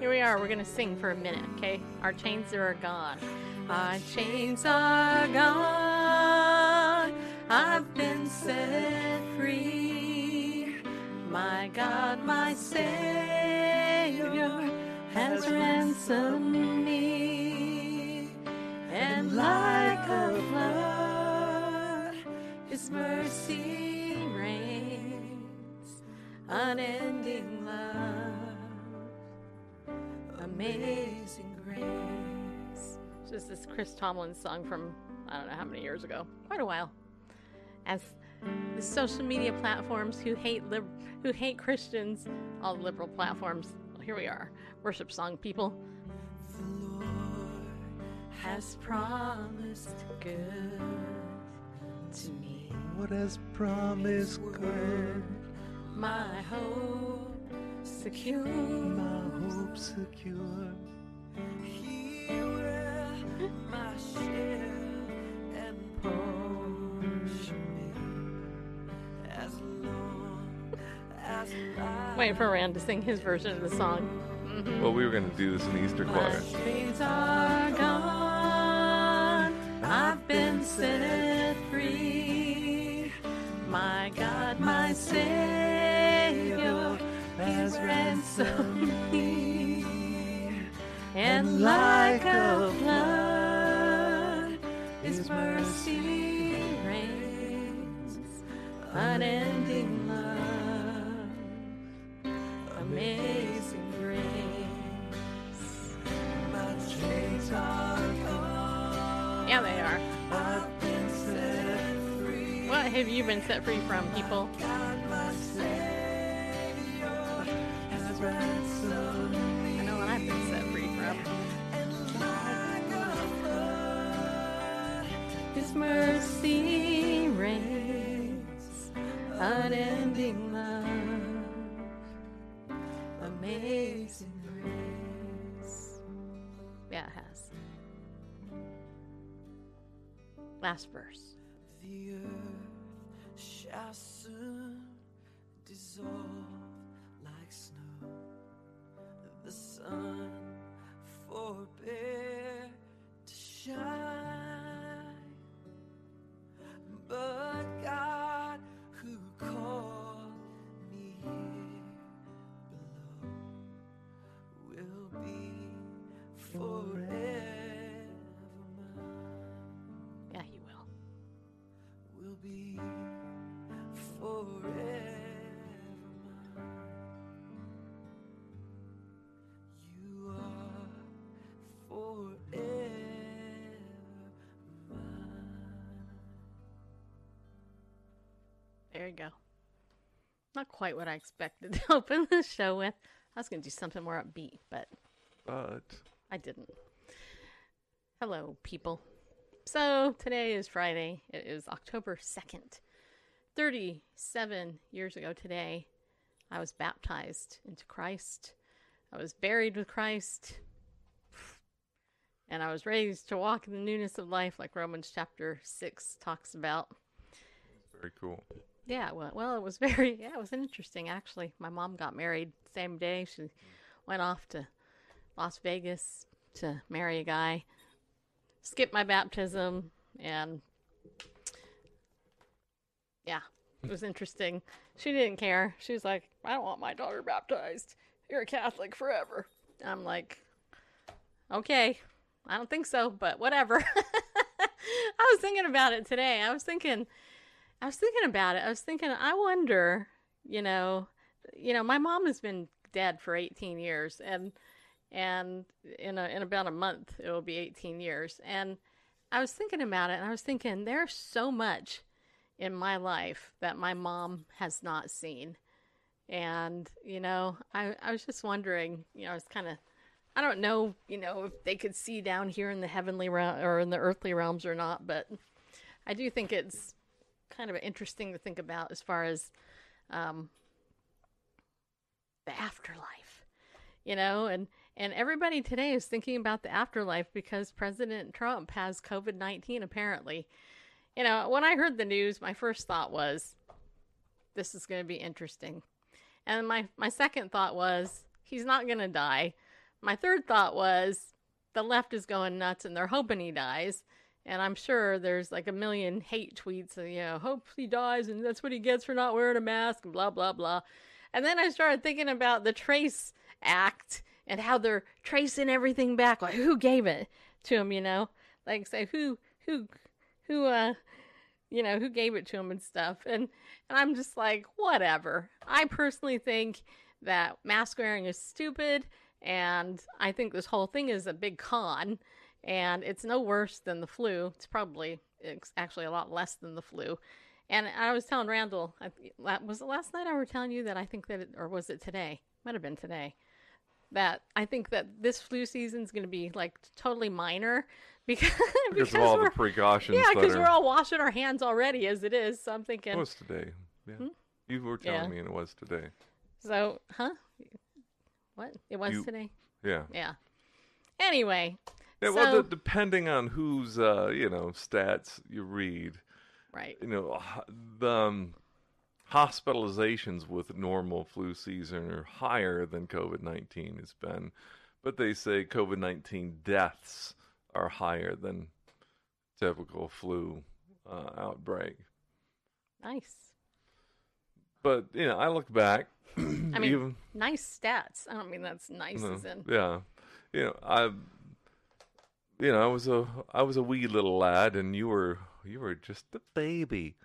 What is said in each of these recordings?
Here we are. We're going to sing for a minute, okay? Our chains are gone. Our chains are gone. I've been set free. My God, my Savior has ransomed me. And like a flood, His mercy reigns. Unending love, amazing grace. Just this Chris Tomlin song from I don't know how many years ago, quite a while. As the social media platforms who hate Christians, all the liberal platforms. Well, here we are, worship song people. The Lord has promised good to me. What has promised good? My hope secure. My hope secure. He my share and push me as long as I wait for Rand to sing his version of the song. Mm-hmm. Well, we were going to do this in the Easter choir. My chains are gone. I've been set free. My God, my Savior, He's ransomed me. And like a flood, His mercy reigns, unending love, amazing grace. My chains are gone. Yeah, they are. I've been set free. What have you been set free from, people? God, my Savior has ransomed me. I know what I've been set free. His mercy reigns, unending love, amazing grace. Yeah, it has. Last verse. The earth shall soon dissolve like snow. The sun forbear to shine, but God who called me here below will be forever mine. Yeah, He will be forever. There you go. Not quite what I expected to open the show with. I was going to do something more upbeat, but I didn't. Hello, people. So today is Friday. It is October 2nd. 37 years ago today, I was baptized into Christ. I was buried with Christ. And I was raised to walk in the newness of life, like Romans chapter 6 talks about. Very cool. Yeah, well, it was it was interesting, actually. My mom got married the same day. She went off to Las Vegas to marry a guy. Skipped my baptism, and yeah, it was interesting. She didn't care. She was like, I don't want my daughter baptized. You're a Catholic forever. I'm like, okay. I don't think so, but whatever. I was thinking about it today. I was thinking, I wonder, you know, my mom has been dead for 18 years and in about a month, it will be 18 years. And I was thinking about it and I was thinking there's so much in my life that my mom has not seen. And, you know, I was just wondering, you know, I was kind of, I don't know, you know, if they could see down here in the heavenly realm or in the earthly realms or not, but I do think it's kind of interesting to think about as far as the afterlife, you know, and everybody today is thinking about the afterlife because President Trump has COVID-19 apparently. You know, when I heard the news, my first thought was, this is going to be interesting. And my second thought was, he's not going to die. My third thought was, the left is going nuts and they're hoping he dies. And I'm sure there's like a million hate tweets, of, you know, hope he dies and that's what he gets for not wearing a mask and blah, blah, blah. And then I started thinking about the Trace Act and how they're tracing everything back. Like, who gave it to him, you know? Like, say, who you know, who gave it to him and stuff. And I'm just like, whatever. I personally think that mask wearing is stupid. And I think this whole thing is a big con. And it's no worse than the flu. It's probably, it's actually a lot less than the flu. And I was telling Randall, was it last night I were telling you that I think that, or was it today? Might have been today. That I think that this flu season is going to be like totally minor because of all the precautions. Yeah, because we're all washing our hands already as it is. So I'm thinking. It was today. Yeah. Hmm? You were telling me, and it was today. So, huh? What? It was today? Yeah. Yeah. Anyway. Yeah, so, well, depending on whose, you know, stats you read. Right. You know, the hospitalizations with normal flu season are higher than COVID-19 has been. But they say COVID-19 deaths are higher than typical flu outbreak. Nice. But, you know, I look back. I mean, nice stats. I don't mean that's nice as in. Yeah. You know, I was a wee little lad, and you were just a baby.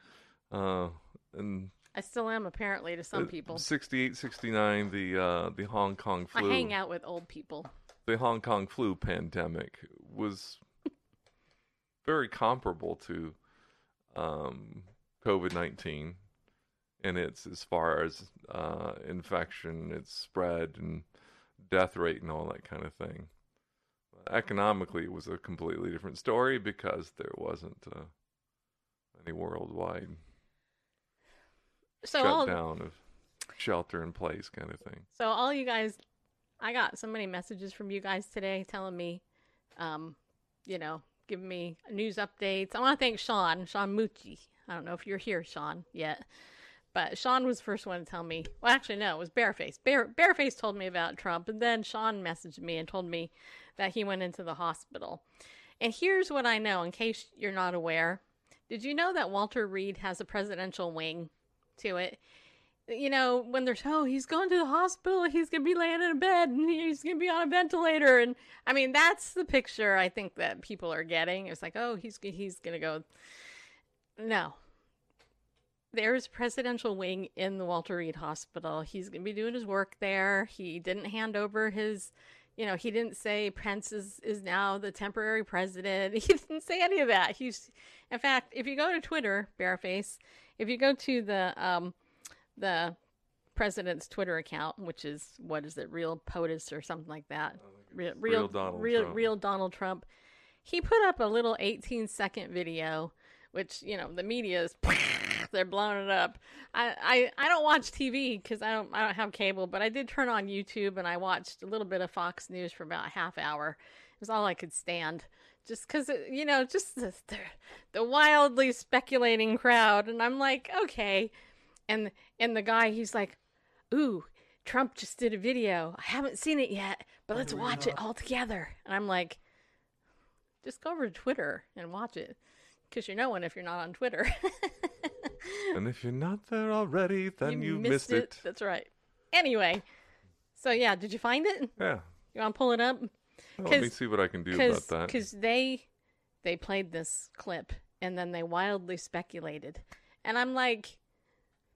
And I still am, apparently, to some people. 68, 69, the Hong Kong flu. I hang out with old people. The Hong Kong flu pandemic was very comparable to COVID-19 in its, as far as infection, its spread, and death rate, and all that kind of thing. Economically, it was a completely different story because there wasn't any worldwide shutdown of shelter in place kind of thing. So all you guys, I got so many messages from you guys today telling me, you know, giving me news updates. I want to thank Sean Mucci. I don't know if you're here, Sean, yet. But Sean was the first one to tell me. Well, actually, no, it was Bareface. Bareface told me about Trump, and then Sean messaged me and told me that he went into the hospital. And here's what I know, in case you're not aware. Did you know that Walter Reed has a presidential wing to it? You know, when they're, oh, he's going to the hospital, he's going to be laying in a bed, and he's going to be on a ventilator. And, I mean, that's the picture I think that people are getting. It's like, oh, he's going to go. No. There's presidential wing in the Walter Reed Hospital. He's going to be doing his work there. He didn't hand over his, you know, he didn't say Pence is now the temporary president. He didn't say any of that. He's, in fact, if you go to Twitter, Bareface, if you go to the president's Twitter account, which is, what is it, Real POTUS or something like that? Real Donald Trump. He put up a little 18-second video, which, you know, the media is... They're blowing it up. I don't watch TV because I don't have cable, but I did turn on YouTube and I watched a little bit of Fox News for about a half hour. It was all I could stand, just because, you know, just the wildly speculating crowd. And I'm like, okay. And the guy, he's like, ooh, Trump just did a video. I haven't seen it yet, but let's watch it all together. And I'm like, just go over to Twitter and watch it. Because you're no one if you're not on Twitter. And if you're not there already, then you missed it. That's right. Anyway, so yeah, did you find it? Yeah. You want to pull it up? Well, let me see what I can do about that. Because they played this clip, and then they wildly speculated. And I'm like,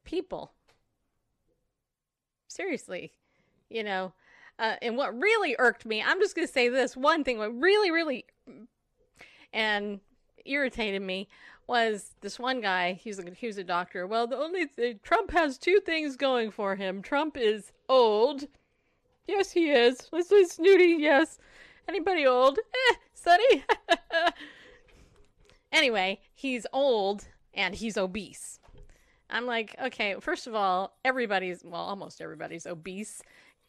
people, seriously, you know. And what really irked me, I'm just going to say this one thing, what really, really, and... irritated me was this one guy, he was a doctor. Well, the only thing, Trump has two things going for him. Trump is old. Yes, he is. Let's say snooty, yes. Anybody old? Sonny. Anyway, he's old and he's obese. I'm like, okay, first of all, almost everybody's obese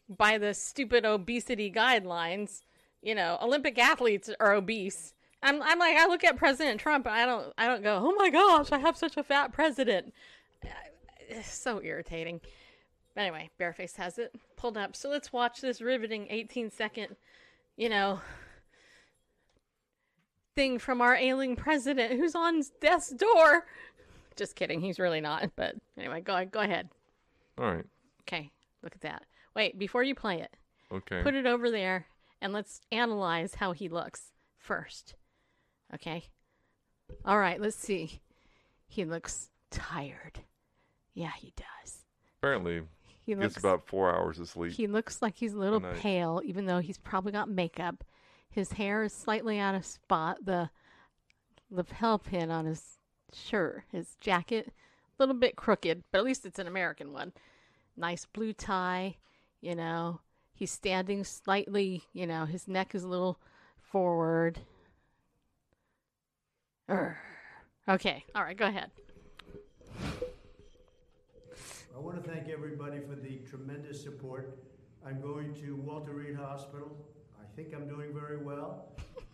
by the stupid obesity guidelines. You know, Olympic athletes are obese. I'm like, I look at President Trump, and I don't go, oh my gosh, I have such a fat president. It's so irritating. Anyway, Bareface has it pulled up. So let's watch this riveting 18-second, thing from our ailing president who's on death's door. Just kidding. He's really not. But anyway, go ahead. All right. Okay. Look at that. Wait, before you play it. Okay. Put it over there, and let's analyze how he looks first. Okay. All right. Let's see. He looks tired. Yeah, he does. Apparently, he gets about 4 hours of sleep. He looks like he's a little pale, even though he's probably got makeup. His hair is slightly out of spot. The lapel pin on his shirt, his jacket, a little bit crooked, but at least it's an American one. Nice blue tie. He's standing slightly. His neck is a little forward. Okay. All right. Go ahead. I want to thank everybody for the tremendous support. I'm going to Walter Reed Hospital. I think I'm doing very well,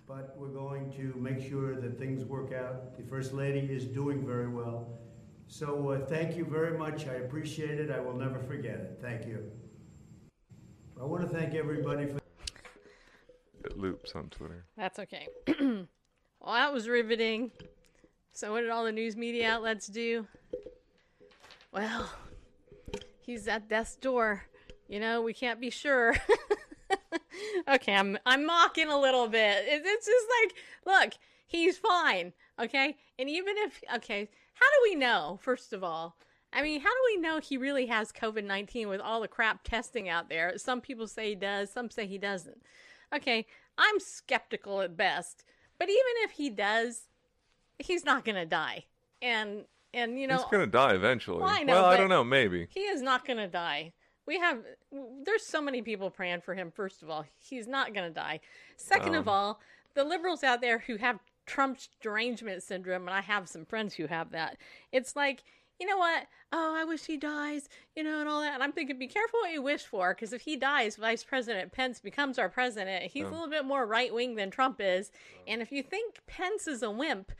but we're going to make sure that things work out. The First Lady is doing very well. So thank you very much. I appreciate it. I will never forget it. Thank you. I want to thank everybody for... It loops on Twitter. That's okay. Well, that was riveting. So what did all the news media outlets do? Well... He's at death's door. We can't be sure. Okay, I'm mocking a little bit. It's just like, look, he's fine, okay? And even if, okay, how do we know, first of all? I mean, how do we know he really has COVID-19 with all the crap testing out there? Some people say he does, some say he doesn't. Okay, I'm skeptical at best. But even if he does, he's not going to die. And he's going to die eventually. Well, I don't know. Maybe he is not going to die. There's so many people praying for him. First of all, he's not going to die. Second of all, the liberals out there who have Trump's derangement syndrome, and I have some friends who have that. It's like, you know what? Oh, I wish he dies, and all that. And I'm thinking, be careful what you wish for, because if he dies, Vice President Pence becomes our president. He's a little bit more right wing than Trump is. And if you think Pence is a wimp,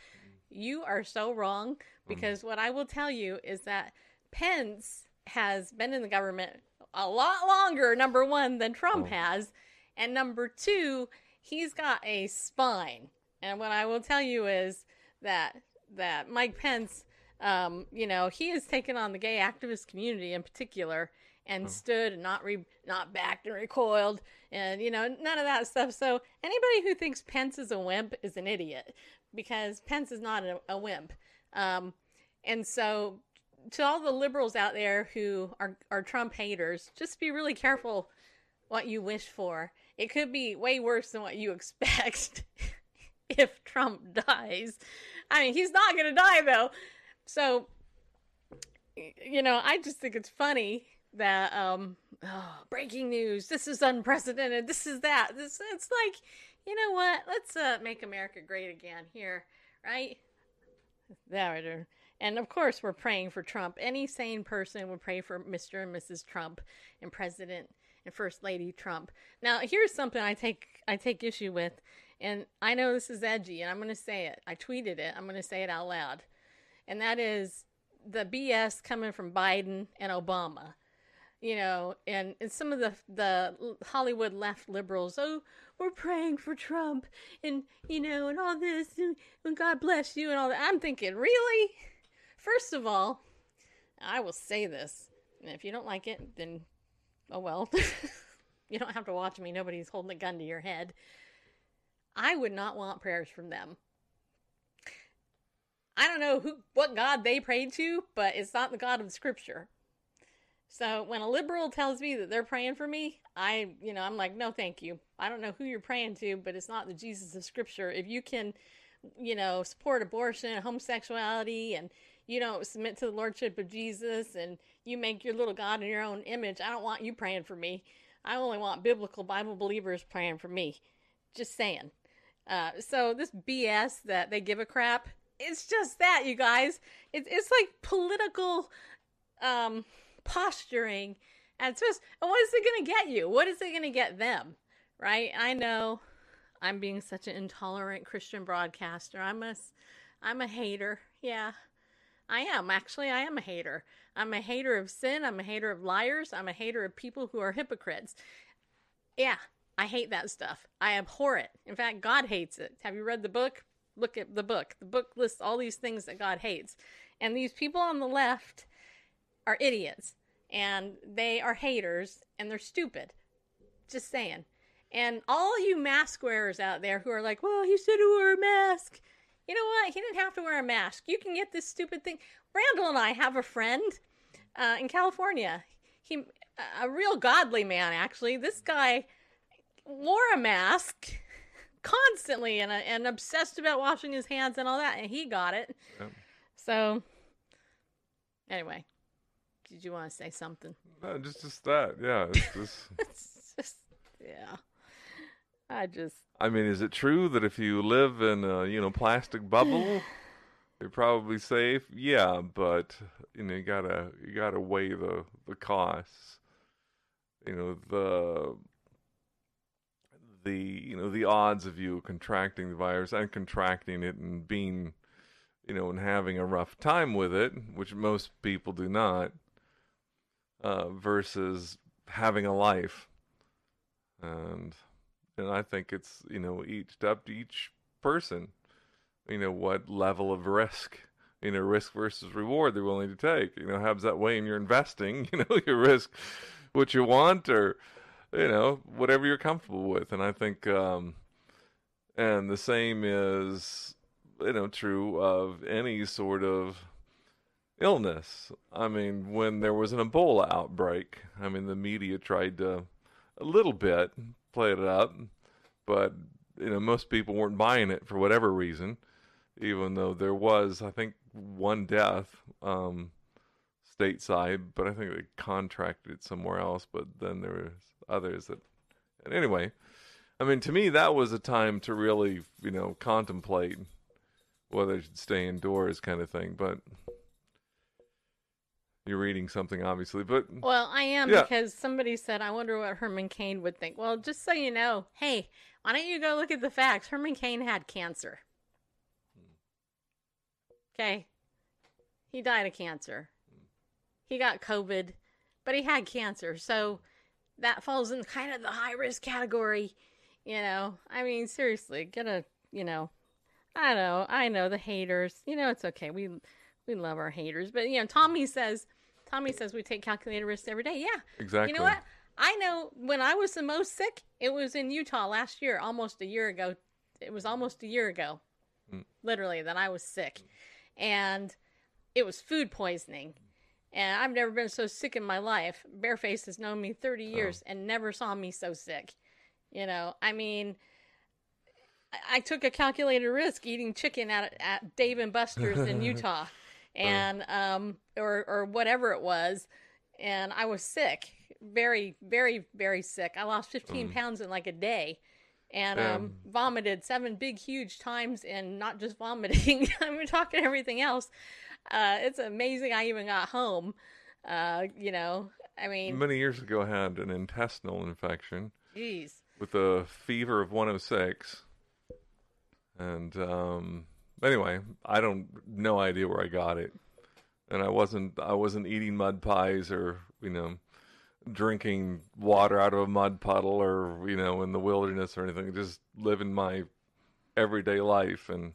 you are so wrong. Because what I will tell you is that Pence has been in the government a lot longer, number one, than Trump has. And number two, he's got a spine. And what I will tell you is that Mike Pence, he has taken on the gay activist community in particular and stood and not backed and recoiled and, none of that stuff. So anybody who thinks Pence is a wimp is an idiot, because Pence is not a wimp. And so to all the liberals out there who are Trump haters, just be really careful what you wish for. It could be way worse than what you expect if Trump dies. I mean, he's not going to die though. So, I just think it's funny that, breaking news, this is unprecedented. This is that. It's like, you know what? Let's make America great again here, right? There, and of course we're praying for Trump. Any sane person would pray for Mr. and Mrs. Trump and President and First Lady Trump. Now, here's something I take issue with, and I know this is edgy, and I'm going to say it. I tweeted it. I'm going to say it out loud, and that is the BS coming from Biden and Obama. And some of the Hollywood left liberals, oh, we're praying for Trump and, and all this, and God bless you and all that. I'm thinking, really? First of all, I will say this, and if you don't like it, then, oh well. You don't have to watch me. Nobody's holding a gun to your head. I would not want prayers from them. I don't know what God they prayed to, but it's not the God of the Scripture. So when a liberal tells me that they're praying for me, I'm like, no, thank you. I don't know who you're praying to, but it's not the Jesus of Scripture. If you can you know, support abortion, homosexuality, and you don't submit to the lordship of Jesus, and you make your little God in your own image. I don't want you praying for me. I only want biblical Bible believers praying for me. Just saying. So this BS that they give a crap, it's just that, you guys. It's like political posturing. And so, what is it going to get you? What is it going to get them? Right? I know I'm being such an intolerant Christian broadcaster. I'm a hater. Yeah, I am. Actually, I am a hater. I'm a hater of sin. I'm a hater of liars. I'm a hater of people who are hypocrites. Yeah, I hate that stuff. I abhor it. In fact, God hates it. Have you read the book? Look at the book. The book lists all these things that God hates. And these people on the left are idiots. And they are haters. And they're stupid. Just saying. And all you mask wearers out there who are like, well, he should have worn a mask. You know what? He didn't have to wear a mask. You can get this stupid thing. Randall and I have a friend in California. He, a real godly man, actually. This guy wore a mask constantly and obsessed about washing his hands and all that. And he got it. Yeah. So, anyway, did you want to say something? No, just that. Yeah. It's just, yeah. I mean, is it true that if you live in a, plastic bubble, you're probably safe? Yeah, but you gotta weigh the costs. The odds of you contracting the virus and contracting it and being, and having a rough time with it, which most people do not, versus having a life. And I think it's, each up to each person, what level of risk, risk versus reward they're willing to take. How does that weigh in your investing? You risk what you want or, whatever you're comfortable with. And I think, and the same is, true of any sort of illness. I mean, when there was an Ebola outbreak, the media tried to a little bit played it up, but most people weren't buying it for whatever reason, even though there was, I think, one death stateside, but I think they contracted it somewhere else, but then there were others that, and anyway, to me that was a time to really contemplate whether I should stay indoors, kind of thing. But you're reading something, obviously, but... Well, I am, yeah. Because somebody said, I wonder what Herman Cain would think. Well, just so you know, hey, why don't you go look at the facts? Herman Cain had cancer. Okay? He died of cancer. He got COVID, but he had cancer. So that falls in kind of the high-risk category, seriously, get a, I know, the haters. It's okay. We love our haters. But, Tommy says we take calculated risks every day. Yeah. Exactly. You know what? I know when I was the most sick, it was in Utah last year, almost a year ago. It was almost a year ago, literally, that I was sick. And it was food poisoning. And I've never been so sick in my life. Bareface has known me 30 years and never saw me so sick. I took a calculated risk eating chicken at Dave and Buster's in Utah. And or whatever it was, and I was sick, very, very, very sick. I lost 15 pounds in like a day, and vomited 7 big, huge times, and not just vomiting. I'm talking everything else. It's amazing I even got home. Many years ago I had an intestinal infection. Jeez. With a fever of 106, and anyway, I don't, no idea where I got it, and I wasn't eating mud pies or, drinking water out of a mud puddle or, in the wilderness or anything, just living my everyday life. And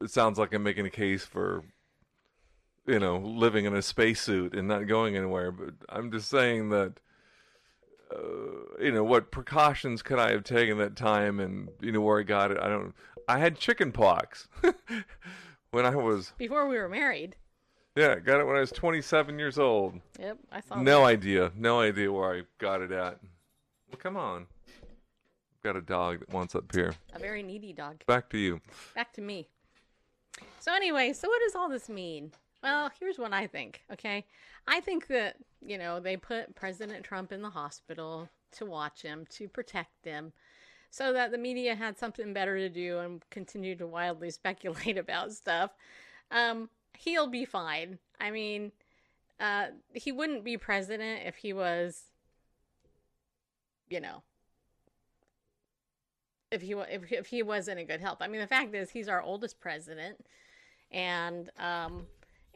it sounds like I'm making a case for, living in a spacesuit and not going anywhere. But I'm just saying that, what precautions could I have taken that time, and, where I got it, I had chicken pox when I was... Before we were married. Yeah, got it when I was 27 years old. Yep, I saw that. No idea where I got it at. Well, come on. got a dog that wants up here. A very needy dog. Back to you. Back to me. So anyway, so what does all this mean? Well, here's what I think, okay? I think that, you know, they put President Trump in the hospital to watch him, to protect him, so that the media had something better to do and continue to wildly speculate about stuff. He'll be fine. I mean, he wouldn't be president if he was, you know, if he wasn't in good health. I mean, the fact is, he's our oldest president,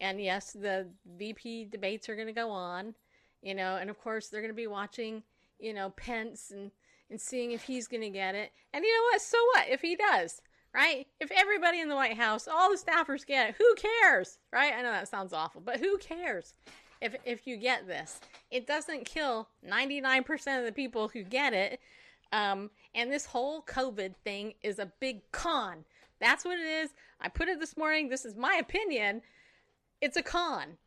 and yes, the VP debates are going to go on, you know, and of course they're going to be watching, you know, Pence and seeing if he's going to get it. And you know what? So what if he does, right? If everybody in the White House, all the staffers get it, who cares, right? I know that sounds awful, but who cares if you get this? It doesn't kill 99% of the people who get it. And this whole COVID thing is a big con. That's what it is. I put it this morning. This is my opinion. It's a con.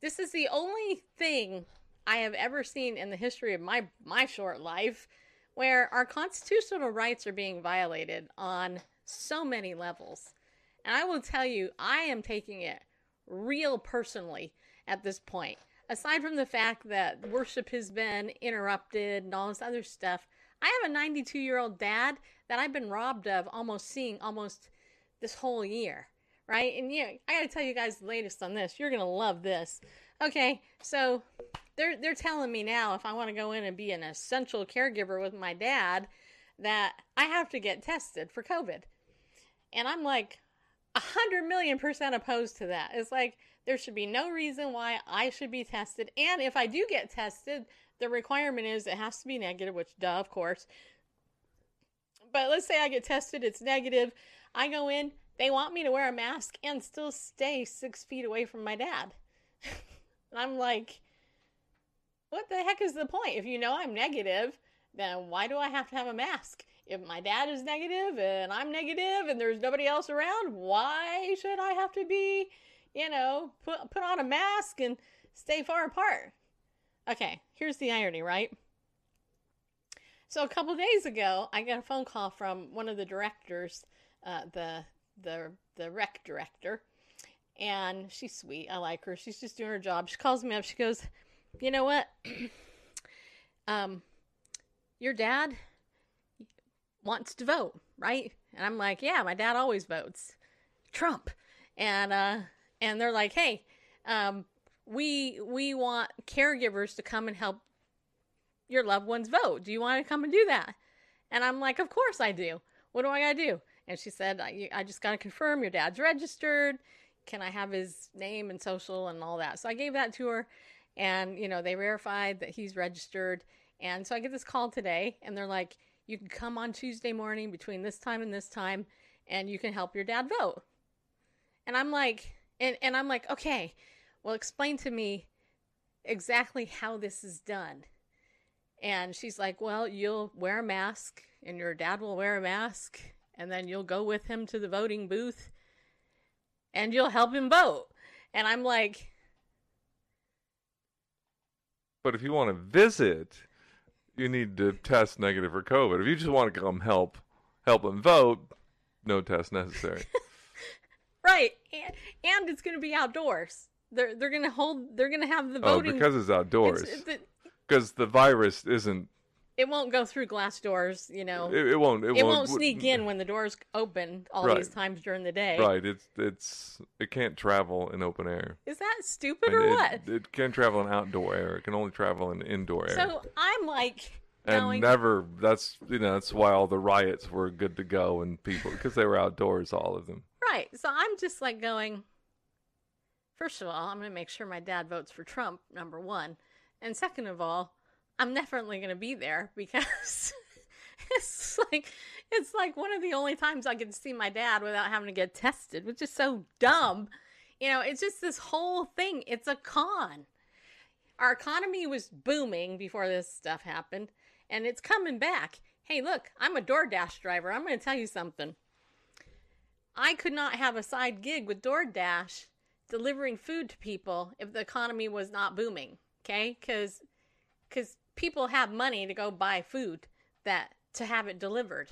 This is the only thing I have ever seen in the history of my short life where our constitutional rights are being violated on so many levels. And I will tell you, I am taking it real personally at this point. Aside from the fact that worship has been interrupted and all this other stuff, I have a 92-year-old dad that I've been robbed of almost this whole year, right? And you know, I got to tell you guys the latest on this. You're going to love this. Okay, so they're telling me now if I want to go in and be an essential caregiver with my dad that I have to get tested for COVID. And I'm like 100 million% opposed to that. It's like there should be no reason why I should be tested. And if I do get tested, the requirement is it has to be negative, which, duh, of course. But let's say I get tested, it's negative. I go in, they want me to wear a mask and still stay 6 feet away from my dad. And I'm like, what the heck is the point? If you know I'm negative, then why do I have to have a mask? If my dad is negative and I'm negative and there's nobody else around, why should I have to be, you know, put on a mask and stay far apart? Okay, here's the irony, right? So a couple days ago, I got a phone call from one of the directors, the rec director, and she's sweet. I like her. She's just doing her job. She calls me up. She goes, "You know what? Your dad wants to vote, right?" And I'm like, "Yeah, my dad always votes Trump." And they're like, "Hey, We want caregivers to come and help your loved ones vote. Do you want to come and do that?" And I'm like, "Of course I do. What do I got to do?" And she said, I just got to confirm your dad's registered. Can I have his name and social and all that? So I gave that to her and, you know, they verified that he's registered. And so I get this call today and they're like, "You can come on Tuesday morning between this time and this time and you can help your dad vote." And I'm like, okay, well, explain to me exactly how this is done. And she's like, "Well, you'll wear a mask and your dad will wear a mask and then you'll go with him to the voting booth and you'll help him vote." And I'm like, but if you want to visit, you need to test negative for COVID. If you just want to come help him vote, no test necessary. Right. And it's going to be outdoors. They're going to have the voting. Oh, because it's outdoors. Because the virus isn't. It won't go through glass doors, you know. It won't sneak in when the doors open all right. These times during the day. Right. It can't travel in open air. Is that stupid or what? It can travel in outdoor air. It can only travel in indoor air. So I'm like. And going... that's why all the riots were good to go and people, because they were outdoors, all of them. Right. So I'm just like going. First of all, I'm going to make sure my dad votes for Trump, number one. And second of all, I'm definitely going to be there because it's like one of the only times I can see my dad without having to get tested, which is so dumb. You know, it's just this whole thing. It's a con. Our economy was booming before this stuff happened, and it's coming back. Hey, look, I'm a DoorDash driver. I'm going to tell you something. I could not have a side gig with DoorDash delivering food to people if the economy was not booming, okay? Because people have money to go buy food that to have it delivered,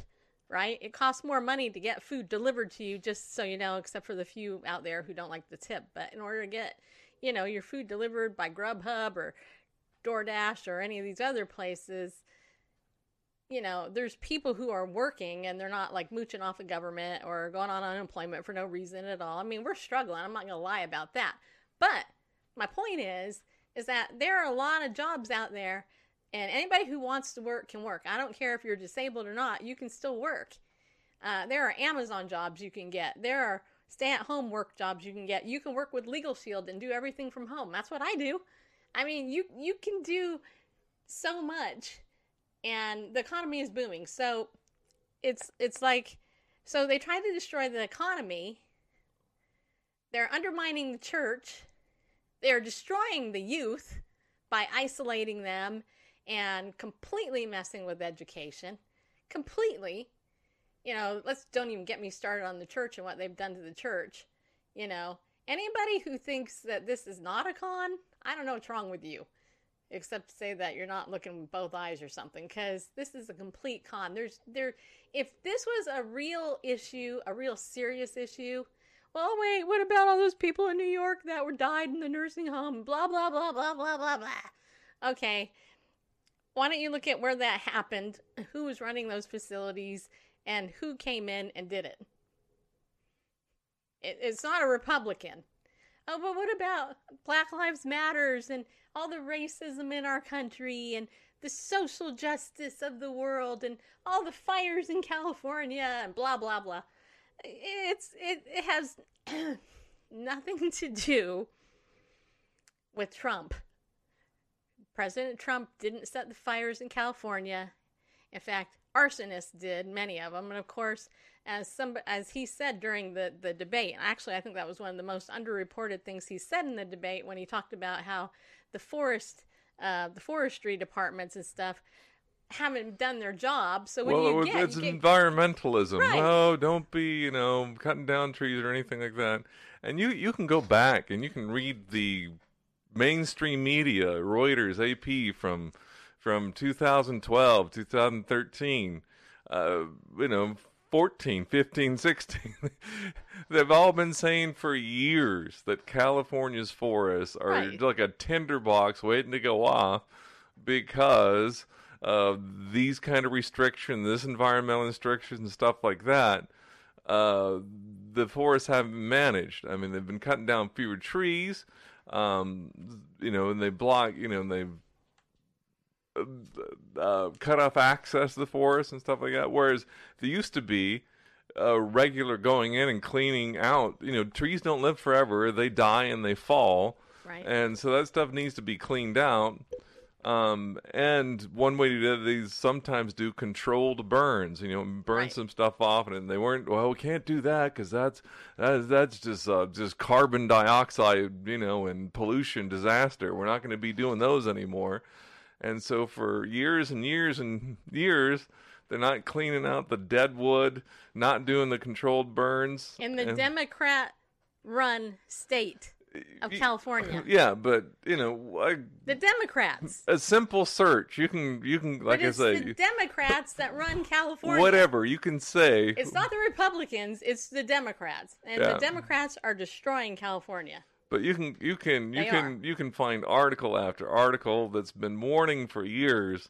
right? It costs more money to get food delivered to you, just so you know, except for the few out there who don't like the tip. But in order to get, you know, your food delivered by Grubhub or DoorDash or any of these other places, you know, there's people who are working and they're not like mooching off the government or going on unemployment for no reason at all. I mean, we're struggling. I'm not going to lie about that. But my point is that there are a lot of jobs out there, and anybody who wants to work can work. I don't care if you're disabled or not. You can still work. There are Amazon jobs you can get. There are stay-at-home work jobs you can get. You can work with Legal Shield and do everything from home. That's what I do. I mean, you can do so much, and the economy is booming. So it's like, so they try to destroy the economy. They're undermining the church. They're destroying the youth by isolating them and completely messing with education. Completely. You know, don't even get me started on the church and what they've done to the church. You know, anybody who thinks that this is not a con, I don't know what's wrong with you, except to say that you're not looking with both eyes or something, because this is a complete con. If this was a real issue, a real serious issue, well, wait, what about all those people in New York that were died in the nursing home? Blah, blah, blah, blah, blah, blah, blah. Okay, why don't you look at where that happened, who was running those facilities, and who came in and did it? It's not a Republican. Oh, but what about Black Lives Matters and all the racism in our country and the social justice of the world and all the fires in California and blah, blah, blah? It has nothing to do with Trump. President Trump didn't set the fires in California. In fact, arsonists did, many of them. And of course, as he said during the debate, and actually I think that was one of the most underreported things he said in the debate, when he talked about how the forestry departments and stuff haven't done their job. So when it's environmentalism. Right. No, don't be, you know, cutting down trees or anything like that. And you can go back and you can read the mainstream media, Reuters, AP from 2012, 2013, 14, 15, 16, they've all been saying for years that California's forests are like a tinderbox waiting to go off because of these kind of restrictions, this environmental restrictions and stuff like that. The forests haven't managed. I mean, they've been cutting down fewer trees, and they block, and they've cut off access to the forest and stuff like that. Whereas there used to be regular going in and cleaning out. You know, trees don't live forever; they die and they fall. Right. And so that stuff needs to be cleaned out. And one way to do that, they sometimes do controlled burns. You know, burn some stuff off, and they weren't. Well, we can't do that because that's just carbon dioxide, and pollution disaster. We're not going to be doing those anymore. And so for years and years and years, they're not cleaning out the dead wood, not doing the controlled burns. In the Democrat-run state of California. Yeah, but, the Democrats. A simple search. You can like I say. It's the Democrats that run California. Whatever, you can say. It's not the Republicans, it's the Democrats. And the Democrats are destroying California. But you can find article after article that's been warning for years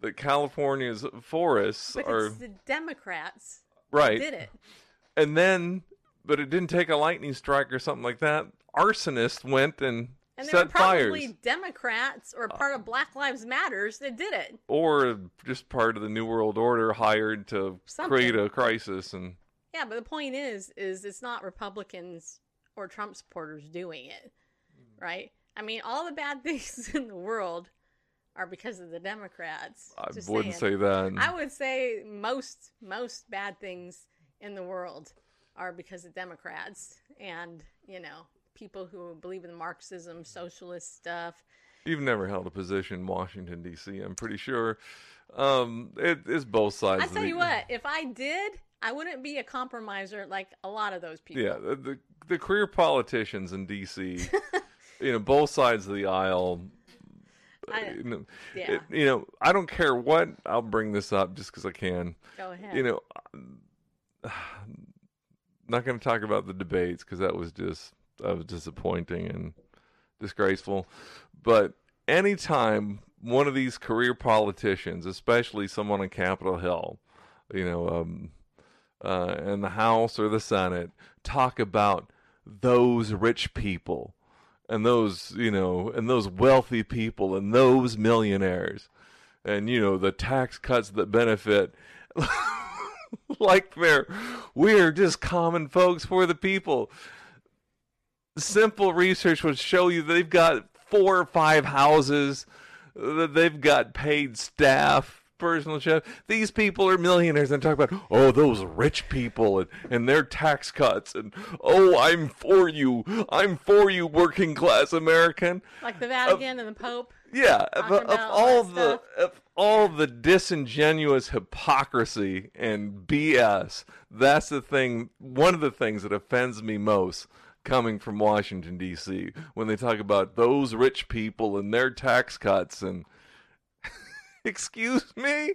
that California's forests are. It's the Democrats who did it. And then, but it didn't take a lightning strike or something like that. Arsonists went and set fires. And they were probably Democrats or part of Black Lives Matters that did it. Or just part of the New World Order hired to create a crisis. And yeah, but the point is it's not Republicans or Trump supporters doing it, right? I mean, all the bad things in the world are because of the Democrats. I wouldn't say that. I would say most bad things in the world are because of Democrats and, people who believe in Marxism, socialist stuff. You've never held a position in Washington, D.C., I'm pretty sure. It's both sides. I tell you what, if I did, I wouldn't be a compromiser like a lot of those people. Yeah, the career politicians in D.C., both sides of the aisle I don't care what, I'll bring this up just because I can. Go ahead. You know, I'm not going to talk about the debates because that was disappointing and disgraceful. But anytime one of these career politicians, especially someone on Capitol Hill, in the House or the Senate, talk about those rich people and those, and those wealthy people and those millionaires and, the tax cuts that benefit like we're just common folks for the people. Simple research would show you they've got 4 or 5 houses, that they've got paid staff, personal chef. These people are millionaires and talk about, oh, those rich people and their tax cuts. And, oh, I'm for you. I'm for you, working class American. Like the Vatican and the Pope. Yeah, of all the disingenuous hypocrisy and BS, that's the thing, one of the things that offends me most coming from Washington, D.C., when they talk about those rich people and their tax cuts and, excuse me?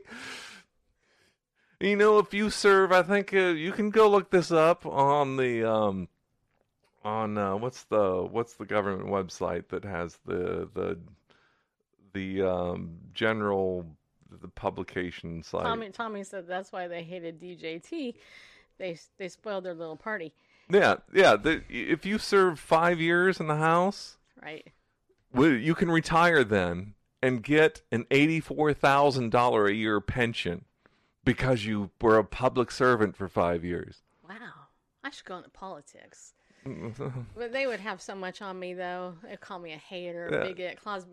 If you serve, I think you can go look this up on the, what's the government website that has the general, the publication site. Tommy said that's why they hated DJT. They spoiled their little party. Yeah. If you serve 5 years in the House, right, you can retire then and get an $84,000 a year pension because you were a public servant for 5 years. Wow, I should go into politics. But they would have so much on me, though. They'd call me a hater, a bigot, Closet.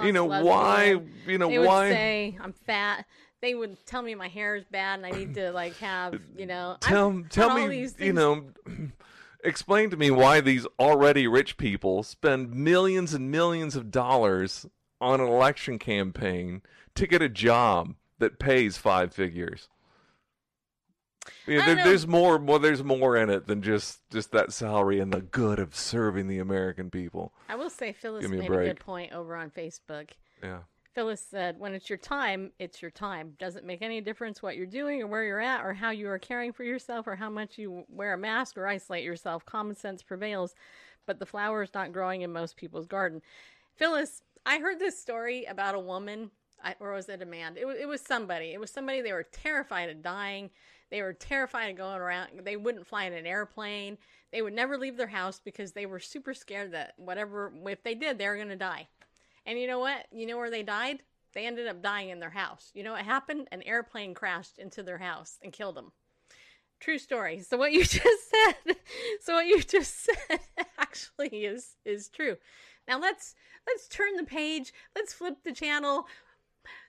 They would say I'm fat. They would tell me my hair is bad and I need to explain to me why these already rich people spend millions and millions of dollars on an election campaign to get a job that pays 5 figures. There's more in it than just that salary and the good of serving the American people. I will say Phyllis made a good point over on Facebook. Yeah. Phyllis said, when it's your time, it's your time. Doesn't make any difference what you're doing or where you're at or how you are caring for yourself or how much you wear a mask or isolate yourself. Common sense prevails, but the flower is not growing in most people's garden. Phyllis, I heard this story about a woman, or was it a man? It was somebody. It was somebody, they were terrified of dying. They were terrified of going around. They wouldn't fly in an airplane. They would never leave their house because they were super scared that if they did, they were going to die. And you know what? You know where they died? They ended up dying in their house. You know what happened? An airplane crashed into their house and killed them. True story. So what you just said actually is true. Now let's turn the page. Let's flip the channel.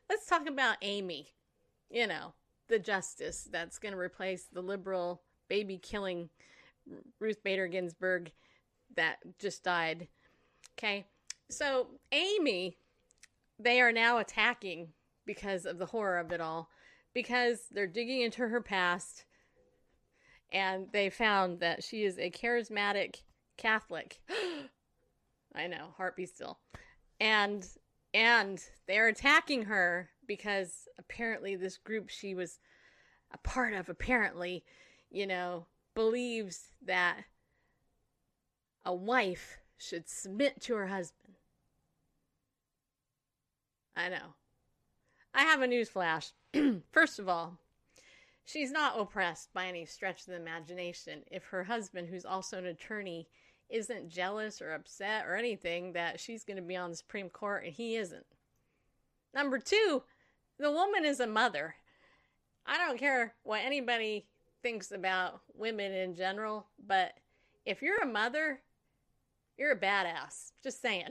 Let's talk about Amy. The justice that's going to replace the liberal baby-killing Ruth Bader Ginsburg that just died. Okay, so Amy, they are now attacking because of the horror of it all, because they're digging into her past, and they found that she is a charismatic Catholic. I know, heartbeat still. And they're attacking her because apparently this group she was a part of, believes that a wife should submit to her husband. I know. I have a news flash. First of all, she's not oppressed by any stretch of the imagination if her husband, who's also an attorney, isn't jealous or upset or anything that she's going to be on the Supreme Court and he isn't. Number 2, the woman is a mother. I don't care what anybody thinks about women in general, but if you're a mother, you're a badass. Just saying.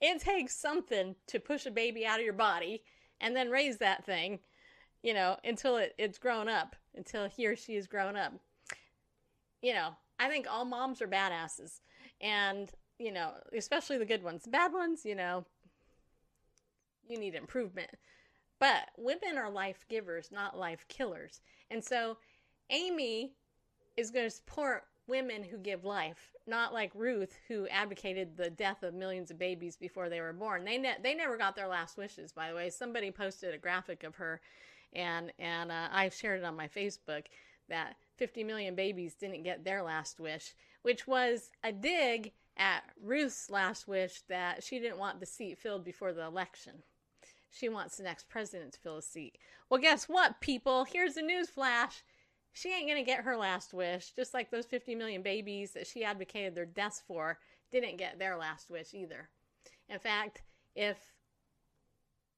It takes something to push a baby out of your body and then raise that thing, until it's grown up, until he or she is grown up. I think all moms are badasses. And, especially the good ones. The bad ones, you need improvement. But women are life givers, not life killers. And so Amy is going to support women who give life, not like Ruth, who advocated the death of millions of babies before they were born. They never got their last wishes, by the way. Somebody posted a graphic of her, and I shared it on my Facebook, that 50 million babies didn't get their last wish, which was a dig at Ruth's last wish that she didn't want the seat filled before the election. She wants the next president to fill a seat. Well, guess what, people? Here's the news flash. She ain't going to get her last wish, just like those 50 million babies that she advocated their deaths for didn't get their last wish either. In fact, if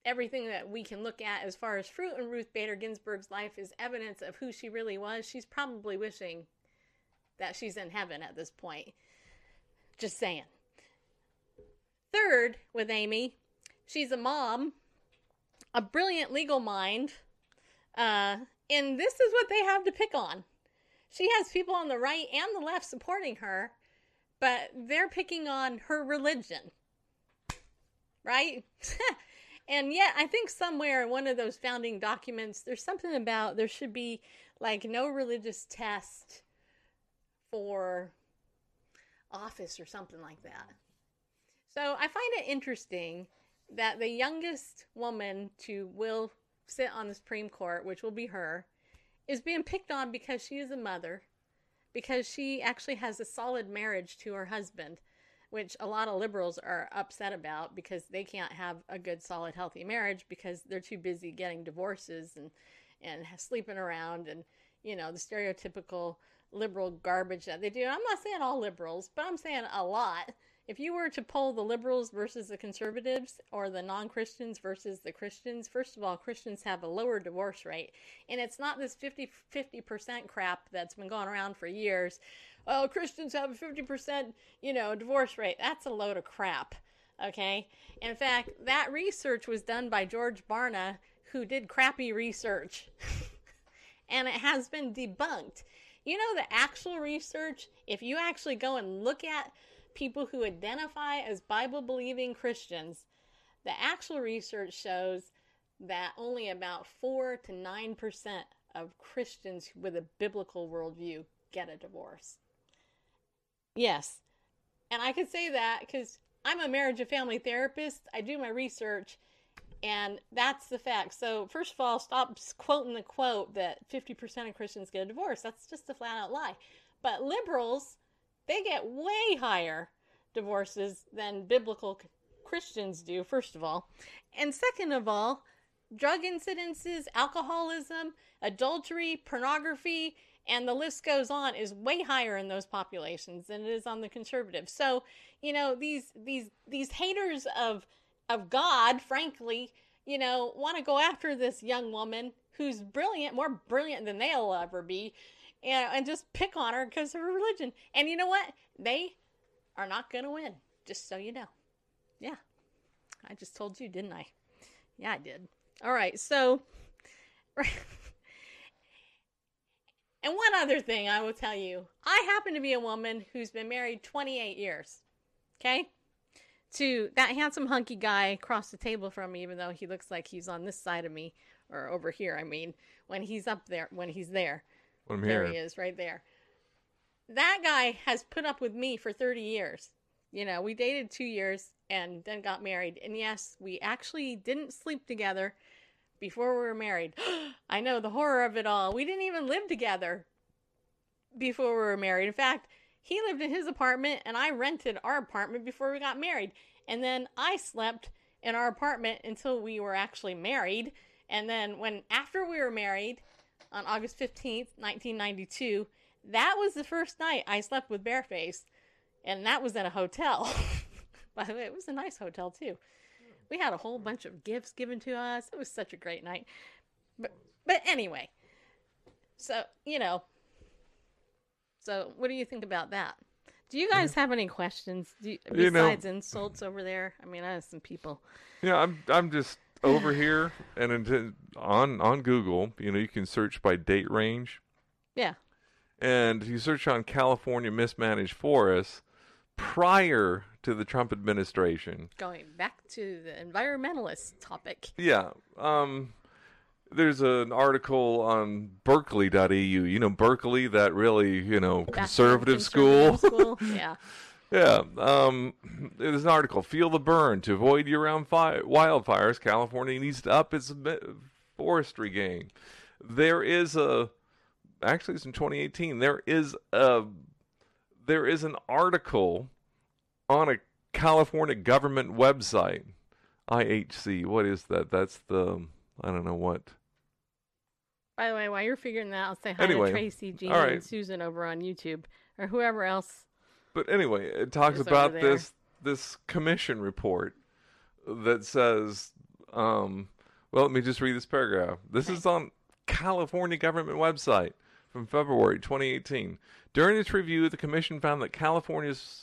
everything that we can look at as far as fruit in Ruth Bader Ginsburg's life is evidence of who she really was, she's probably wishing that she's in heaven at this point. Just saying. Third, with Amy, she's a mom, a brilliant legal mind, and this is what they have to pick on. She has people on the right and the left supporting her, but they're picking on her religion, right? And yet, I think somewhere in one of those founding documents, there's something about there should be, like, no religious test for office or something like that. So I find it interesting that the youngest woman to will sit on the Supreme Court, which will be her, is being picked on because she is a mother, because she actually has a solid marriage to her husband, which a lot of liberals are upset about because they can't have a good, solid, healthy marriage because they're too busy getting divorces and sleeping around and, you know, the stereotypical liberal garbage that they do. I'm not saying all liberals, but I'm saying a lot. If you were to poll the liberals versus the conservatives or the non-Christians versus the Christians, first of all, Christians have a lower divorce rate. And it's not this 50% crap that's been going around for years. Oh, Christians have a 50%, divorce rate. That's a load of crap, okay? In fact, that research was done by George Barna, who did crappy research. And it has been debunked. You know, the actual research, if you actually go and look at people who identify as Bible-believing Christians, the actual research shows that only about 4 to 9% of Christians with a biblical worldview get a divorce. Yes, and I could say that because I'm a marriage and family therapist. I do my research, and that's the fact. So first of all, stop quoting the quote that 50% of Christians get a divorce. That's just a flat-out lie. But liberals, they get way higher divorces than biblical Christians do, first of all. And second of all, drug incidences, alcoholism, adultery, pornography, and the list goes on, is way higher in those populations than it is on the conservatives. So, these haters of God, frankly, want to go after this young woman who's brilliant, more brilliant than they'll ever be, and just pick on her because of her religion. And you know what? They are not going to win, just so you know. Yeah. I just told you, didn't I? Yeah, I did. All right, so... And one other thing I will tell you. I happen to be a woman who's been married 28 years, okay? To that handsome, hunky guy across the table from me, even though he looks like he's on this side of me, or over here, when he's up there, when he's there. Well, there he is, right there. That guy has put up with me for 30 years. We dated 2 years and then got married. And yes, we actually didn't sleep together before we were married. I know, the horror of it all. We didn't even live together before we were married. In fact, he lived in his apartment and I rented our apartment before we got married. And then I slept in our apartment until we were actually married. And then after we were married... on August 15th, 1992, that was the first night I slept with Bareface, and that was at a hotel. By the way, it was a nice hotel, too. We had a whole bunch of gifts given to us. It was such a great night. But anyway, so what do you think about that? Do you guys have any questions besides insults over there? I have some people. Yeah, I'm just... over here and on Google, you can search by date range. Yeah. And you search on California mismanaged forests prior to the Trump administration. Going back to the environmentalist topic. Yeah. There's an article on Berkeley.edu. You know, Berkeley, that really, you know, conservative school. Yeah. Yeah. There's an article, Feel the Burn. To avoid year-round wildfires, California needs to up its forestry game. There is a, actually it's in 2018, there is an article on a California government website, IHC. What is that? That's the, I don't know what. By the way, while you're figuring that out, I'll say hi to Tracy, Jean, and Susan over on YouTube, or whoever else. But anyway, it talks about this commission report that says, well, let me just read this paragraph. This is on California government website from February 2018. During its review, the commission found that California's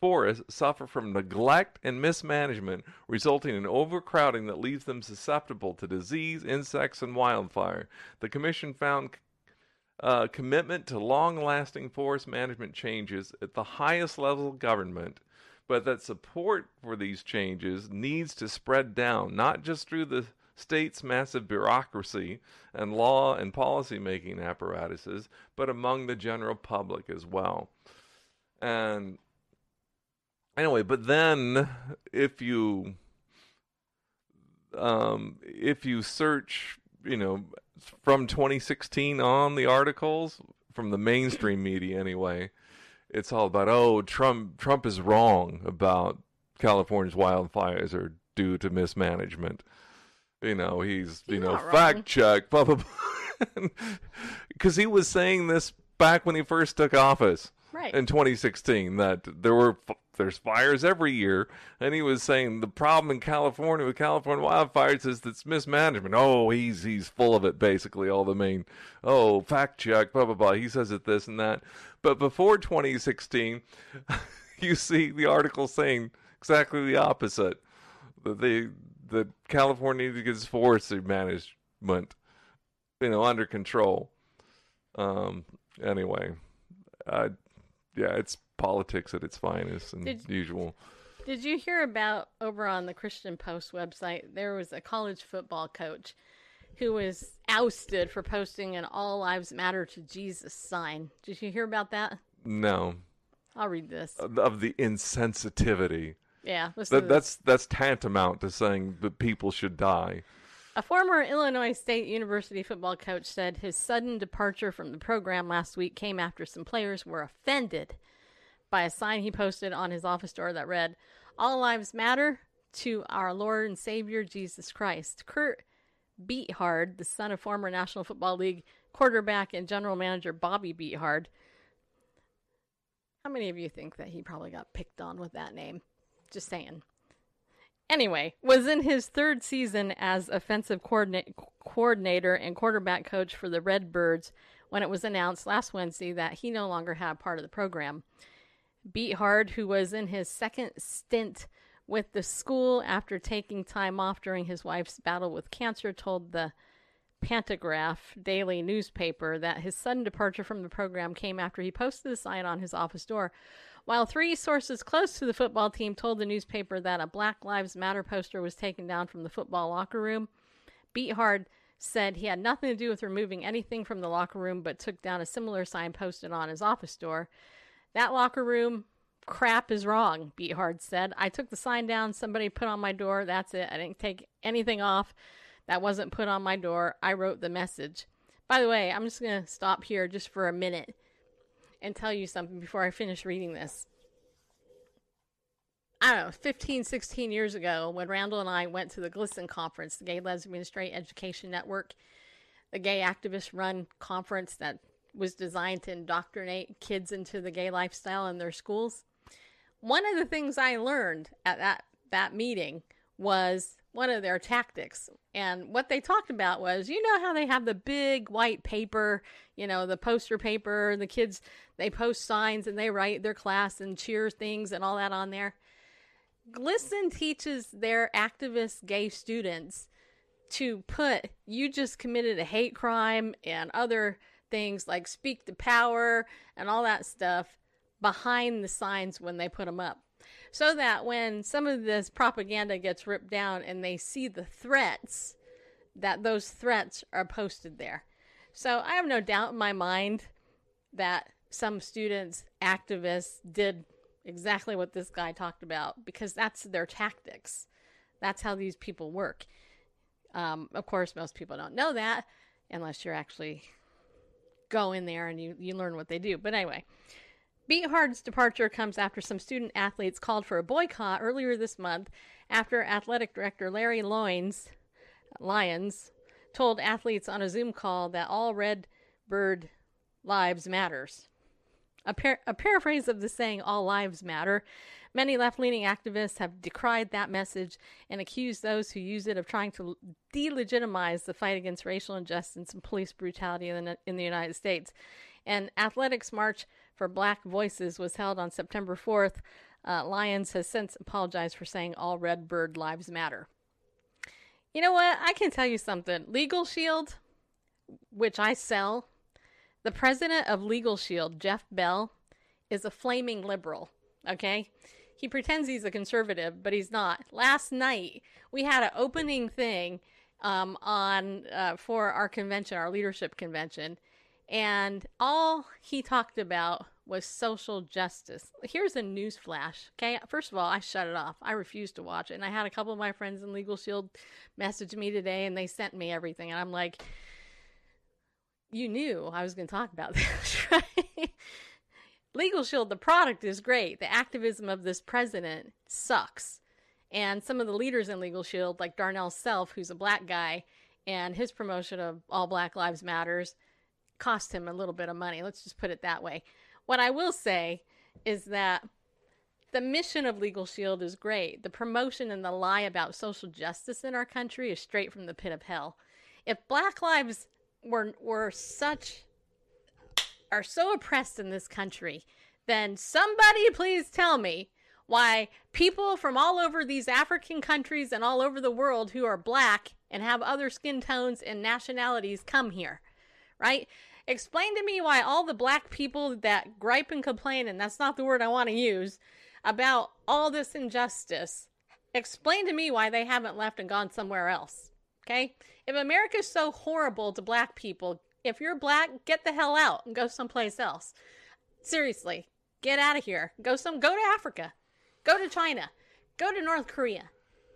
forests suffer from neglect and mismanagement, resulting in overcrowding that leaves them susceptible to disease, insects, and wildfire. The commission found commitment to long-lasting forest management changes at the highest level of government, but that support for these changes needs to spread down, not just through the state's massive bureaucracy and law and policy-making apparatuses, but among the general public as well. And anyway, but then if you search, you know, from 2016 on the articles from the mainstream media anyway, it's all about, oh, Trump is wrong about California's wildfires are due to mismanagement. You know, he's fact check, blah, blah, blah. Because he was saying this back when he first took office. Right. In 2016, that there's fires every year, and he was saying the problem in California with California wildfires is that's mismanagement. Oh, he's full of it, basically. All the main, oh, fact check, blah, blah, blah. He says it this and that. But before 2016, you see the article saying exactly the opposite, that the California gets forestry management, you know, under control. Anyway, yeah, it's politics at its finest and usual. Did you hear about, over on the Christian Post website, there was a college football coach who was ousted for posting an All Lives Matter to Jesus sign. Did you hear about that? No. I'll read this. Of the insensitivity. Yeah. That's tantamount to saying that people should die. A former Illinois State University football coach said his sudden departure from the program last week came after some players were offended by a sign he posted on his office door that read, "All lives matter to our Lord and Savior, Jesus Christ." Kurt Beathard, the son of former National Football League quarterback and general manager Bobby Beathard. How many of you think that he probably got picked on with that name? Just saying. Anyway, was in his third season as offensive coordinator and quarterback coach for the Redbirds when it was announced last Wednesday that he no longer had part of the program. Beathard, who was in his second stint with the school after taking time off during his wife's battle with cancer, told the Pantagraph Daily newspaper that his sudden departure from the program came after he posted a sign on his office door. While three sources close to the football team told the newspaper that a Black Lives Matter poster was taken down from the football locker room, Beathard said he had nothing to do with removing anything from the locker room, but took down a similar sign posted on his office door. "That locker room crap is wrong," Beathard said. "I took the sign down, somebody put on my door, that's it. I didn't take anything off that wasn't put on my door. I wrote the message." By the way, I'm just going to stop here just for a minute and tell you something before I finish reading this. I don't know, 15, 16 years ago, when Randall and I went to the GLSEN conference, the Gay, Lesbian, Straight Education Network, the gay activist-run conference that was designed to indoctrinate kids into the gay lifestyle in their schools. One of the things I learned at that meeting was one of their tactics. And what they talked about was, you know how they have the big white paper, you know, the poster paper, the kids, they post signs and they write their class and cheer things and all that on there. GLSEN teaches their activist gay students to put, "You just committed a hate crime," and other things like "speak to power" and all that stuff behind the signs when they put them up. So that when some of this propaganda gets ripped down and they see the threats that those threats are posted there. So I have no doubt in my mind that some students, activists, did exactly what this guy talked about, because that's their tactics. That's how these people work. Of course, most people don't know that unless you're actually go in there and you learn what they do. But anyway, Beathard's departure comes after some student athletes called for a boycott earlier this month after athletic director Larry Lyons told athletes on a Zoom call that all Redbird lives matters. A paraphrase of the saying, all lives matter. Many left-leaning activists have decried that message and accused those who use it of trying to delegitimize the fight against racial injustice and police brutality in the United States. An athletics march for Black Voices was held on September 4th. Lyons has since apologized for saying all Redbird lives matter. You know what? I can tell you something. Legal Shield, which I sell, the president of Legal Shield, Jeff Bell, is a flaming liberal, okay? He pretends he's a conservative, but he's not. Last night, we had an opening thing for our convention, our leadership convention, and all he talked about was social justice. Here's a news flash, okay? First of all, I shut it off. I refused to watch it, and I had a couple of my friends in Legal Shield message me today, and they sent me everything, and I'm like, you knew I was going to talk about this, right? Legal Shield, the product is great. The activism of this president sucks. And some of the leaders in Legal Shield, like Darnell Self, who's a Black guy, and his promotion of All Black Lives Matters cost him a little bit of money. Let's just put it that way. What I will say is that the mission of Legal Shield is great. The promotion and the lie about social justice in our country is straight from the pit of hell. If Black lives are so oppressed in this country, then somebody please tell me why people from all over these African countries and all over the world who are Black and have other skin tones and nationalities come here, right? Explain to me why all the Black people that gripe and complain, and that's not the word I want to use, about all this injustice, explain to me why they haven't left and gone somewhere else, okay? If America is so horrible to Black people, if you're Black, get the hell out and go someplace else. Seriously, get out of here. Go to Africa. Go to China. Go to North Korea.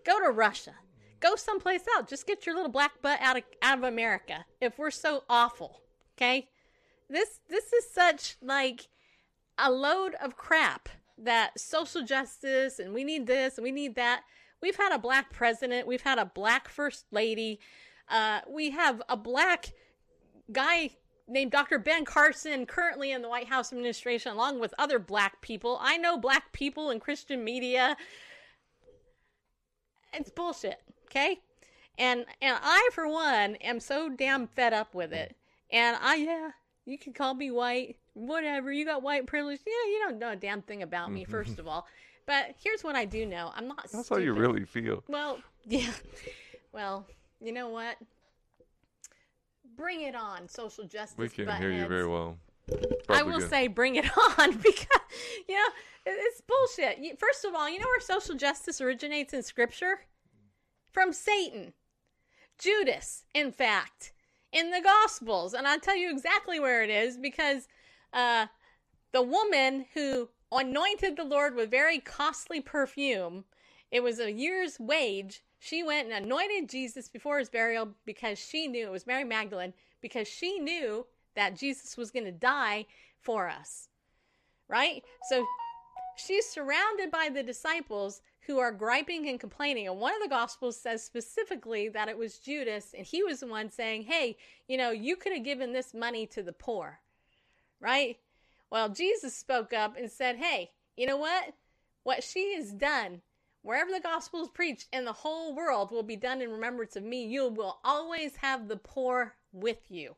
Go to Russia. Go someplace else. Just get your little Black butt out of America if we're so awful, okay? This is such, like, a load of crap that social justice and we need this and we need that. We've had a Black president. We've had a Black first lady. We have a Black guy named Dr. Ben Carson currently in the White House administration, along with other Black people. I know Black people in Christian media. It's bullshit, okay? And I, for one, am so damn fed up with it. And you can call me white, whatever. You got white privilege. Yeah, you don't know a damn thing about me, first of all. But here's what I do know. I'm not stupid. That's how you really feel. Well, yeah. Well, you know what? Bring it on, social justice. We can't hear you very well. Probably I will say bring it on because, you know, it's bullshit. First of all, you know where social justice originates in Scripture? From Satan. Judas, in fact, in the Gospels. And I'll tell you exactly where it is because the woman who anointed the Lord with very costly perfume, it was a year's wage. She went and anointed Jesus before his burial because she knew, it was Mary Magdalene, because she knew that Jesus was going to die for us, right? So she's surrounded by the disciples who are griping and complaining. And one of the Gospels says specifically that it was Judas, and he was the one saying, hey, you know, you could have given this money to the poor, right? Well, Jesus spoke up and said, hey, you know what? What she has done, wherever the gospel is preached in the whole world, will be done in remembrance of me. You will always have the poor with you.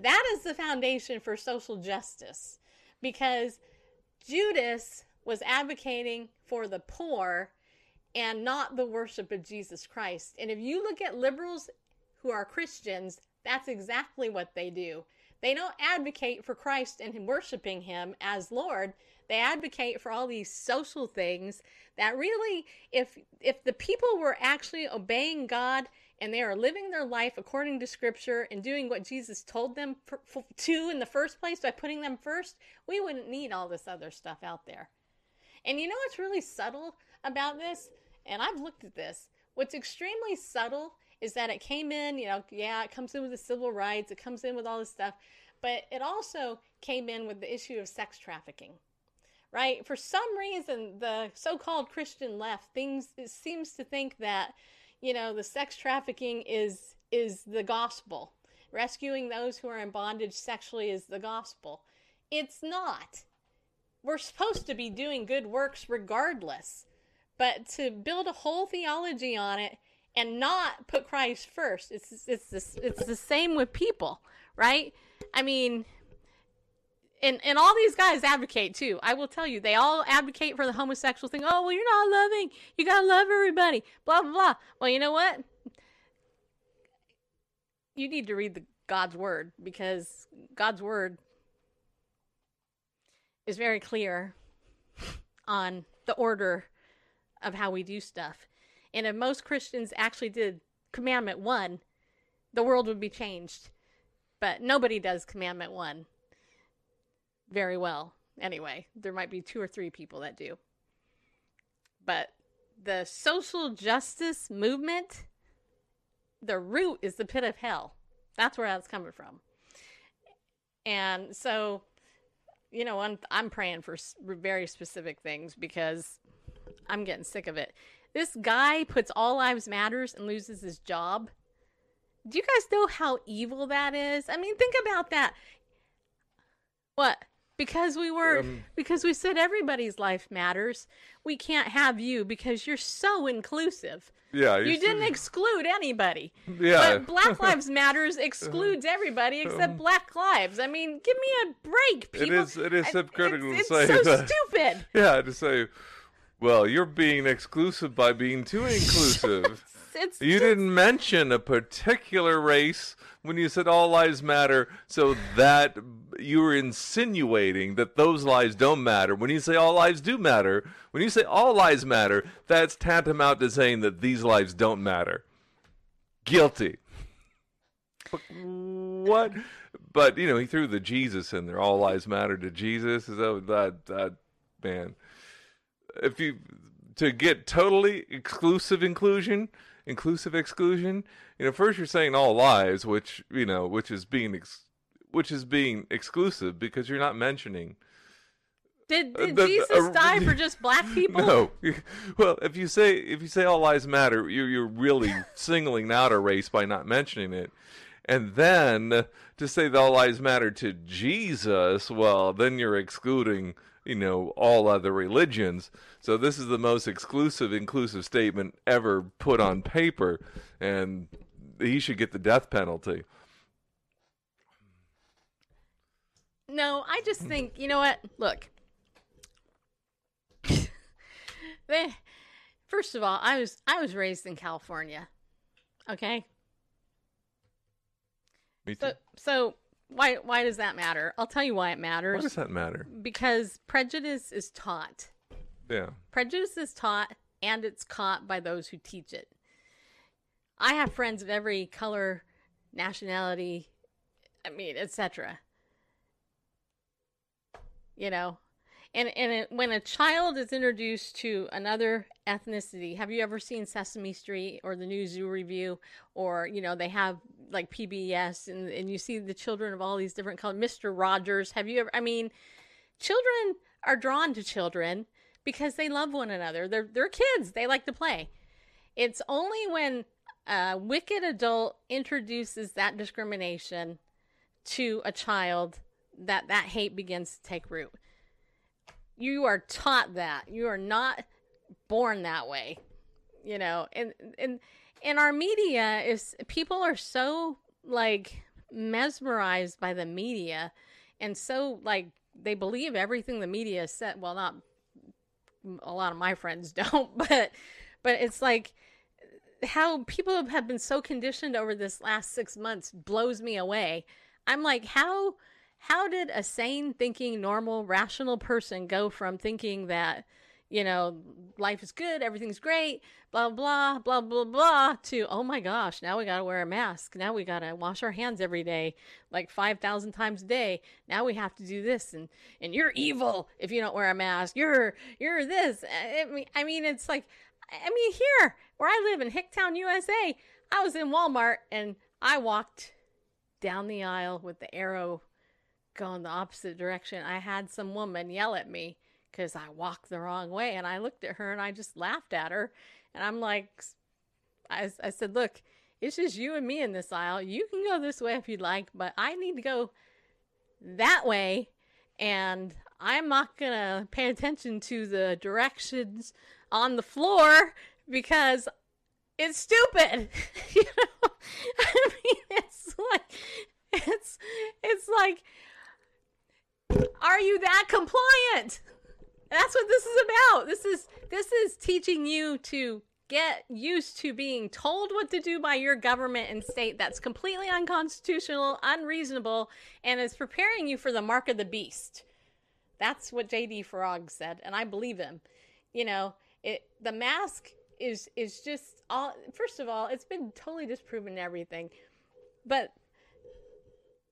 That is the foundation for social justice, because Judas was advocating for the poor and not the worship of Jesus Christ. And if you look at liberals who are Christians, that's exactly what they do. They don't advocate for Christ and worshiping him as Lord. They advocate for all these social things that really, if the people were actually obeying God and they are living their life according to Scripture and doing what Jesus told them to in the first place by putting them first, we wouldn't need all this other stuff out there. And you know what's really subtle about this? And I've looked at this. What's extremely subtle is that it came in, you know, yeah, it comes in with the civil rights, it comes in with all this stuff, but it also came in with the issue of sex trafficking, right? For some reason, the so-called Christian left seems to think that, you know, the sex trafficking is the gospel. Rescuing those who are in bondage sexually is the gospel. It's not. We're supposed to be doing good works regardless, but to build a whole theology on it and not put Christ first, it's the same with people, right? I mean, and all these guys advocate too. I will tell you, they all advocate for the homosexual thing. Oh, well, you're not loving. You gotta love everybody. Blah blah blah. Well, you know what? You need to read God's word, because God's word is very clear on the order of how we do stuff. And if most Christians actually did Commandment 1, the world would be changed. But nobody does Commandment 1 very well. Anyway, there might be 2 or 3 people that do. But the social justice movement, the root is the pit of hell. That's where that's coming from. And so, you know, I'm praying for very specific things because I'm getting sick of it. This guy puts All Lives Matters and loses his job. Do you guys know how evil that is? I mean, think about that. What? Because we said everybody's life matters, we can't have you because you're so inclusive. Yeah, you didn't exclude anybody. Yeah. But Black Lives Matters excludes everybody except Black lives. I mean, give me a break, people. It is hypocritical to say so that. It's so stupid. Yeah, to say, well, you're being exclusive by being too inclusive. You didn't mention a particular race when you said all lives matter, so that you were insinuating that those lives don't matter. When you say all lives do matter, when you say all lives matter, that's tantamount to saying that these lives don't matter. Guilty. What? But, you know, he threw the Jesus in there. All lives matter to Jesus. Is that man... If you to get totally inclusive exclusion, you know, first you're saying all lives, which, you know, which is being exclusive because you're not mentioning. Did Jesus die for just Black people? No. Well, if you say all lives matter, you're really singling out a race by not mentioning it. And then to say that all lives matter to Jesus, well, then you're excluding, you know, all other religions. So this is the most exclusive, inclusive statement ever put on paper, and he should get the death penalty. No, I just think, you know what? Look. First of all, I was raised in California. Okay? Me too. So Why does that matter? I'll tell you why it matters. Why does that matter? Because prejudice is taught. Yeah. Prejudice is taught, and it's caught by those who teach it. I have friends of every color, nationality, I mean, etc. You know? And when a child is introduced to another ethnicity, have you ever seen Sesame Street or the New Zoo Review, or, you know, they have like PBS and you see the children of all these different colors, Mr. Rogers. Have you ever, I mean, children are drawn to children because they love one another. They're kids. They like to play. It's only when a wicked adult introduces that discrimination to a child that that hate begins to take root. You are taught that. You are not born that way, you know. And our media is, people are so like mesmerized by the media, and so like they believe everything the media said. Well, not a lot of my friends don't, but it's like how people have been so conditioned over this last 6 months blows me away. I'm like, how did a sane, thinking, normal, rational person go from thinking that, you know, life is good, everything's great, blah, blah, blah, blah, blah, to, oh my gosh, now we got to wear a mask. Now we got to wash our hands every day, like 5,000 times a day. Now we have to do this. And you're evil if you don't wear a mask. You're this. I mean, it's like, I mean, here where I live in Hicktown, USA, I was in Walmart and I walked down the aisle with the arrow going the opposite direction. I had some woman yell at me because I walked the wrong way, and I looked at her and I just laughed at her. And I'm like, I said, look, it's just you and me in this aisle. You can go this way if you'd like, but I need to go that way, and I'm not going to pay attention to the directions on the floor because it's stupid. You know, I mean, it's like, are you that compliant? That's what this is about. This is teaching you to get used to being told what to do by your government and state. That's completely unconstitutional, unreasonable, and is preparing you for the mark of the beast. That's what JD Farag said, and I believe him. You know, the mask is just all. First of all, it's been totally disproven and everything, but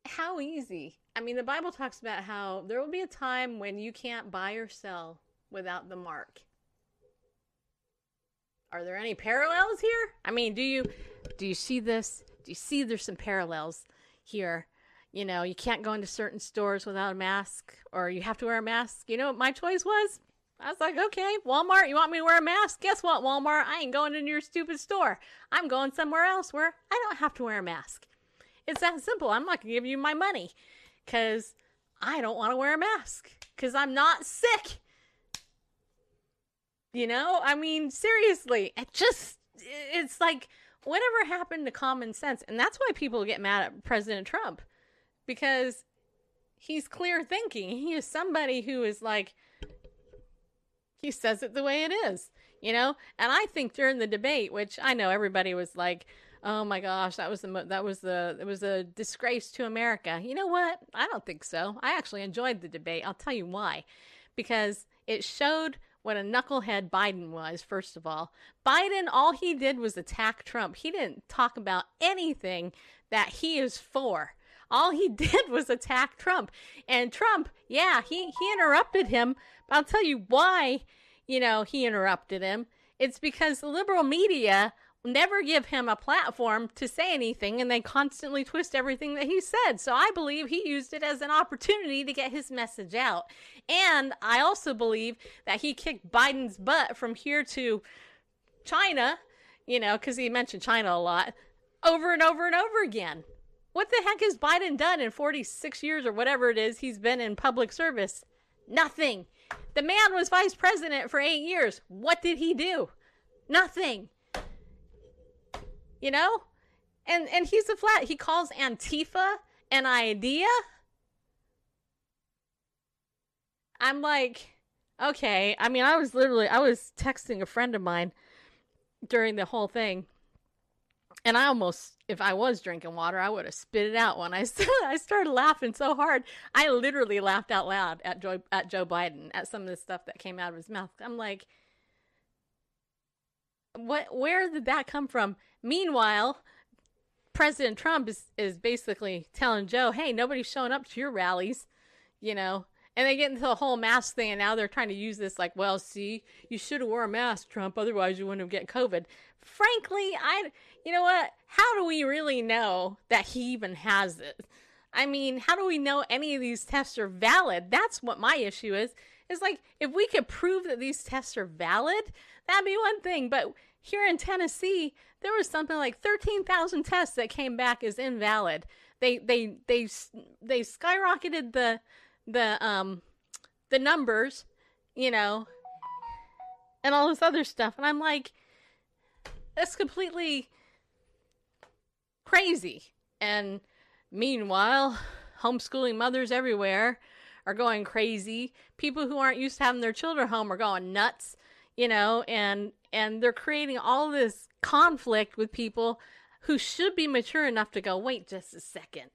how easy? I mean, the Bible talks about how there will be a time when you can't buy or sell without the mark. Are there any parallels here? I mean, do you see this? Do you see there's some parallels here? You know, you can't go into certain stores without a mask, or you have to wear a mask. You know what my choice was? I was like, okay, Walmart, you want me to wear a mask? Guess what, Walmart? I ain't going into your stupid store. I'm going somewhere else where I don't have to wear a mask. It's that simple. I'm not going to give you my money because I don't want to wear a mask because I'm not sick. You know, I mean, seriously, it's like whatever happened to common sense. And that's why people get mad at President Trump, because he's clear thinking. He is somebody who is like, he says it the way it is, you know? And I think during the debate, which I know everybody was like, oh my gosh, it was a disgrace to America. You know what? I don't think so. I actually enjoyed the debate. I'll tell you why. Because it showed what a knucklehead Biden was, first of all. Biden, all he did was attack Trump. He didn't talk about anything that he is for. All he did was attack Trump. And Trump, yeah, he interrupted him. But I'll tell you why, you know, he interrupted him. It's because the liberal media never give him a platform to say anything, and they constantly twist everything that he said. So I believe he used it as an opportunity to get his message out. And I also believe that he kicked Biden's butt from here to China, you know, because he mentioned China a lot, over and over and over again. What the heck has Biden done in 46 years or whatever it is he's been in public service? Nothing. The man was vice president for 8 years. What did he do? Nothing. You know, and he's a flat. He calls Antifa an idea. I'm like, okay. I mean, I was texting a friend of mine during the whole thing, and I almost, if I was drinking water, I would have spit it out when I started laughing so hard. I literally laughed out loud at Joe Biden at some of the stuff that came out of his mouth. I'm like, what? Where did that come from? Meanwhile, President Trump is basically telling Joe, hey, nobody's showing up to your rallies, you know, and they get into the whole mask thing. And now they're trying to use this like, well, see, you should have wore a mask, Trump. Otherwise, you wouldn't have get COVID. Frankly, you know what? How do we really know that he even has it? I mean, how do we know any of these tests are valid? That's what my issue is. It's like, if we could prove that these tests are valid, that'd be one thing. But here in Tennessee, there was something like 13,000 tests that came back as invalid. They skyrocketed the numbers, you know, and all this other stuff. And I'm like, that's completely crazy. And meanwhile, homeschooling mothers everywhere are going crazy. People who aren't used to having their children home are going nuts, you know, and they're creating all this conflict with people who should be mature enough to go, wait just a second.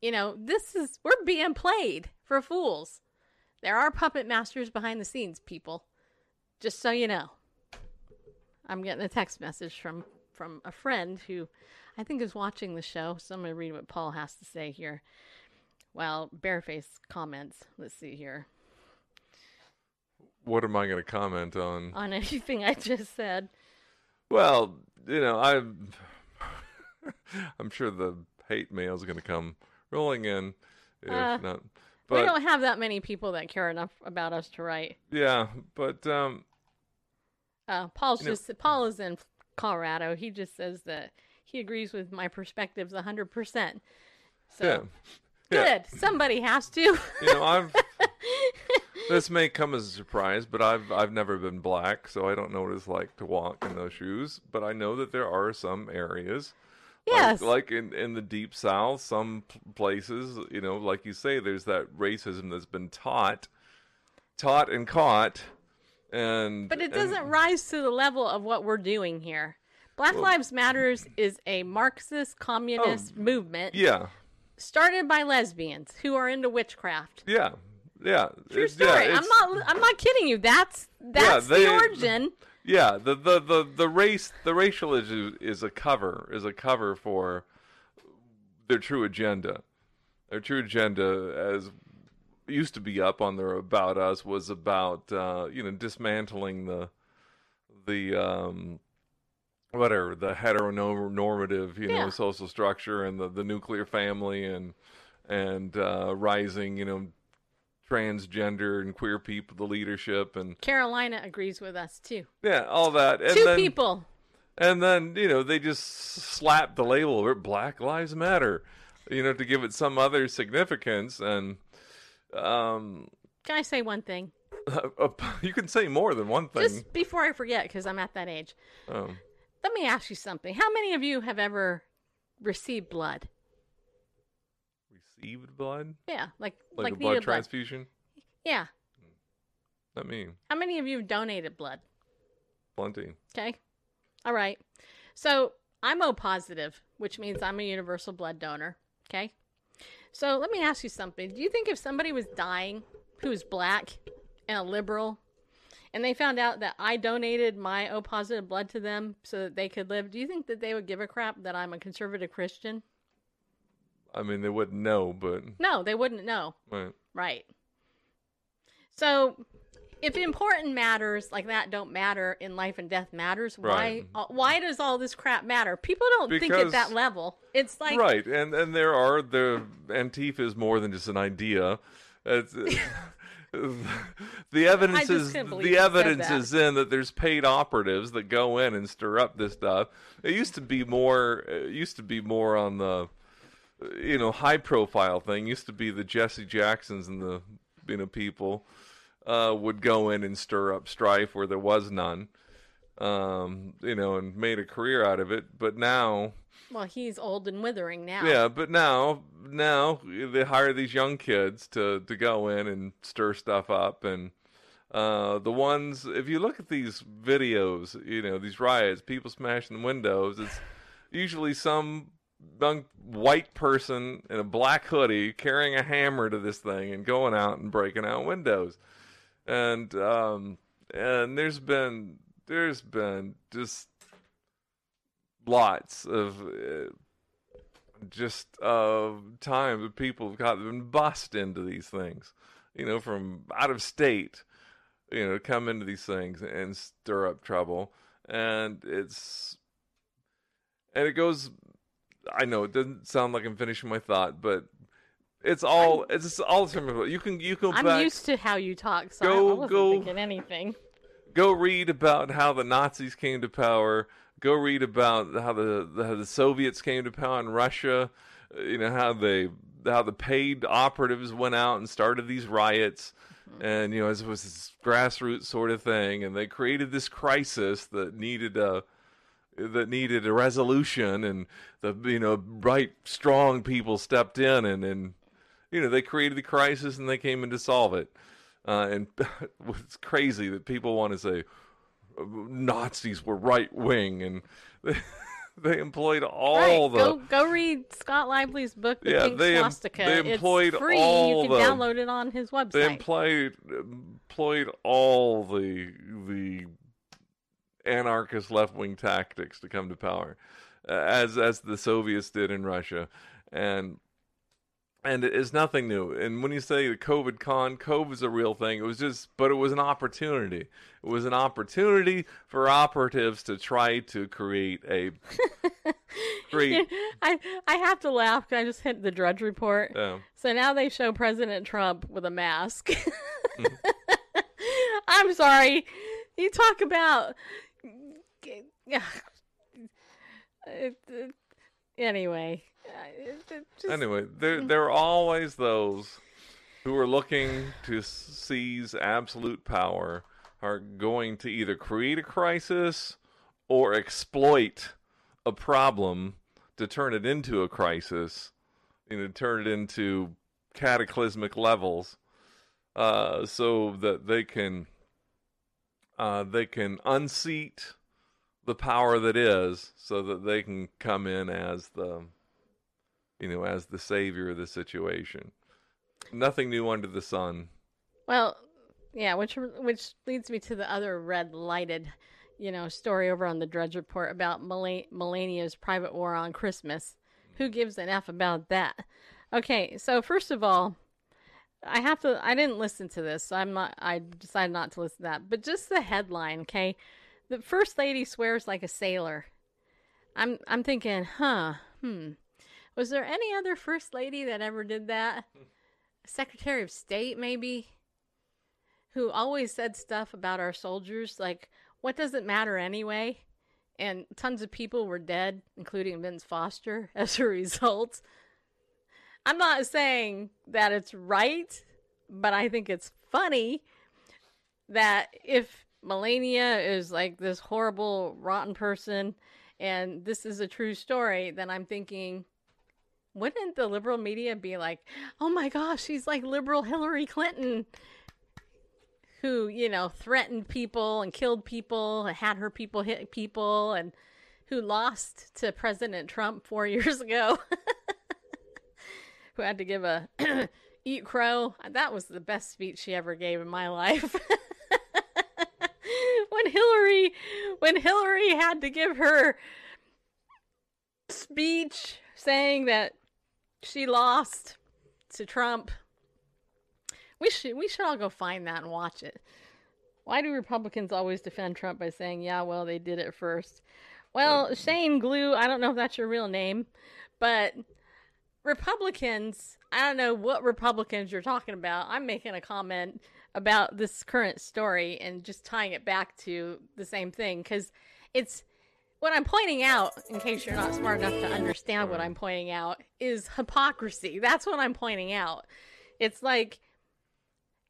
You know, we're being played for fools. There are puppet masters behind the scenes, people. Just so you know, I'm getting a text message from a friend who I think is watching the show. So I'm going to read what Paul has to say here. Well, Bareface comments. Let's see here. What am I going to comment on? On anything I just said. Well, you know, I'm sure the hate mail is going to come rolling in. If not, but we don't have that many people that care enough about us to write. Yeah, but Paul is in Colorado. He just says that he agrees with my perspectives 100%. So yeah. Good. Yeah. Somebody has to. You know, this may come as a surprise, but I've never been black, so I don't know what it's like to walk in those shoes. But I know that there are some areas, yes, like in the Deep South, some places, you know, like you say, there's that racism that's been taught and caught, but it doesn't rise to the level of what we're doing here. Black Lives Matters is a Marxist communist movement. Yeah. Started by lesbians who are into witchcraft. Yeah. Yeah. True story. Yeah, I'm not kidding you. That's the origin. Yeah, the racial issue is a cover for their true agenda. Their true agenda, as used to be up on their About Us, was about dismantling the whatever, the heteronormative, you know, social structure and the nuclear family and rising, transgender and queer people, the leadership. And Carolina agrees with us too. Yeah, all that. And people. And then, they just slapped the label over Black Lives Matter, to give it some other significance. And can I say one thing? You can say more than one thing. Just before I forget, because I'm at that age. Oh. Let me ask you something. How many of you have ever received blood? Received blood? Yeah, like a blood transfusion? Yeah. Not me. How many of you have donated blood? Plenty. Okay. All right. So I'm O positive, which means I'm a universal blood donor. Okay. So let me ask you something. Do you think if somebody was dying who was black and a liberal, and they found out that I donated my O positive blood to them so that they could live, do you think that they would give a crap that I'm a conservative Christian? I mean, they wouldn't know, but... No, they wouldn't know. Right. So, if important matters like that don't matter in life and death matters, right, why does all this crap matter? People don't think at that level. It's like... Right, and there are... Antifa is more than just an idea. The evidence is in that there's paid operatives that go in and stir up this stuff. It used to be more on the... high profile thing. Used to be the Jesse Jacksons and the, people would go in and stir up strife where there was none, and made a career out of it. But now... Well, he's old and withering now. Yeah, but now they hire these young kids to go in and stir stuff up. And the ones, if you look at these videos, these riots, people smashing windows, it's usually some young white person in a black hoodie carrying a hammer to this thing and going out and breaking out windows, and there's been just lots of times that people have gotten bussed into these things, from out of state, come into these things and stir up trouble, and it goes. I know it doesn't sound like I'm finishing my thought, but it's all similar. You can. I'm used to how you talk, so I wasn't thinking anything. Go read about how the Nazis came to power. Go read about how the Soviets came to power in Russia. How the paid operatives went out and started these riots, and it was this grassroots sort of thing, and they created this crisis that needed a resolution, and the right strong people stepped in and they created the crisis and they came in to solve it. And it's crazy that people want to say Nazis were right wing, and They employed all the... Go read Scott Lively's book, The Pink Swastika. They employed it's free. All you can download it on his website. They employed all the anarchist left-wing tactics to come to power, as the Soviets did in Russia. And it is nothing new. And when you say the COVID con, COVID is a real thing. It was just, but it was an opportunity. It was an opportunity for operatives to try to create a... create... I have to laugh because I just hit the Drudge Report. Oh. So now they show President Trump with a mask. I'm sorry. You talk about... Anyway... Anyway, there are always those who are looking to seize absolute power are going to either create a crisis or exploit a problem to turn it into a crisis, and to turn it into cataclysmic levels, so that they can unseat the power that is, so that they can come in as the... as the savior of the situation. Nothing new under the sun. Well, yeah, which leads me to the other red-lighted, story over on the Drudge Report about Melania's private war on Christmas. Who gives an F about that? Okay, so first of all, I didn't listen to this, so I decided not to listen to that, but just the headline, okay? The First Lady swears like a sailor. I'm thinking, was there any other first lady that ever did that? Secretary of State, maybe? Who always said stuff about our soldiers, like, what does it matter anyway? And tons of people were dead, including Vince Foster, as a result. I'm not saying that it's right, but I think it's funny that if Melania is like this horrible, rotten person, and this is a true story, then I'm thinking... Wouldn't the liberal media be like, oh my gosh, she's like liberal Hillary Clinton, who, threatened people and killed people and had her people hit people and who lost to President Trump 4 years ago, who had to give a eat crow. That was the best speech she ever gave in my life. When Hillary had to give her speech saying that she lost to Trump. We should all go find that and watch it. Why do Republicans always defend Trump by saying, yeah, well, they did it first? Well, Shane Glue, I don't know if that's your real name, but Republicans, I don't know what Republicans you're talking about. I'm making a comment about this current story and just tying it back to the same thing, because it's... What I'm pointing out, in case you're not smart enough to understand what I'm pointing out, is hypocrisy. That's what I'm pointing out. It's like,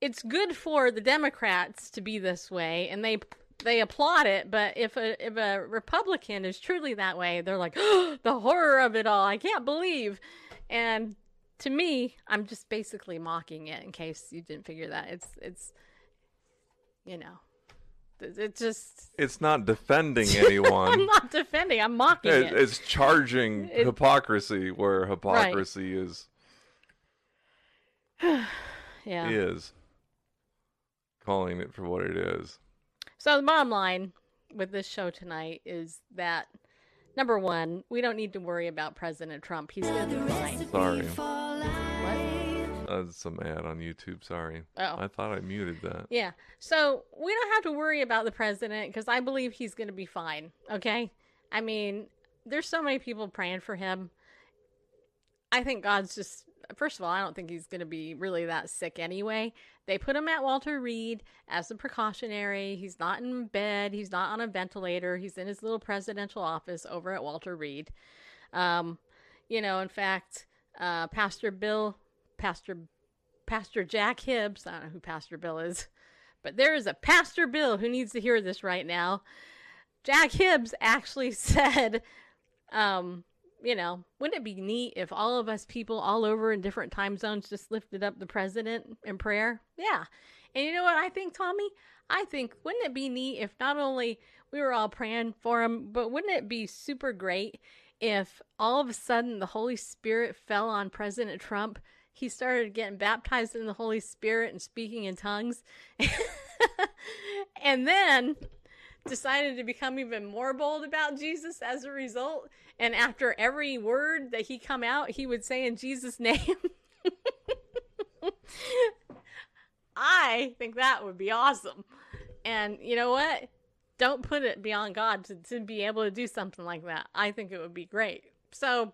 it's good for the Democrats to be this way, and they applaud it, but if a Republican is truly that way, they're like, oh, the horror of it all, I can't believe. And to me, I'm just basically mocking it, in case you didn't figure that. It's not defending anyone. I'm not defending. I'm mocking it. It's charging hypocrisy where hypocrisy is. Yeah. Is. Calling it for what it is. So the bottom line with this show tonight is that, number one, we don't need to worry about President Trump. He's going to be fine. Sorry. What? Some ad on YouTube, sorry. Oh. I thought I muted that. Yeah. So we don't have to worry about the president because I believe he's going to be fine. Okay? I mean, there's so many people praying for him. I think God's just, first of all, I don't think he's going to be really that sick anyway. They put him at Walter Reed as a precautionary. He's not in bed. He's not on a ventilator. He's in his little presidential office over at Walter Reed. In fact, Pastor Jack Hibbs, I don't know who Pastor Bill is, but there is a Pastor Bill who needs to hear this right now. Jack Hibbs actually said you know, wouldn't it be neat if all of us people all over in different time zones just lifted up the president in prayer? Yeah. And you know what I think, Tommy? I think, wouldn't it be neat if not only we were all praying for him, but wouldn't it be super great if all of a sudden the Holy Spirit fell on President Trump? He started getting baptized in the Holy Spirit and speaking in tongues. And then decided to become even more bold about Jesus as a result. And after every word that he come out, he would say, in Jesus' name. I think that would be awesome. And you know what? Don't put it beyond God to be able to do something like that. I think it would be great. So,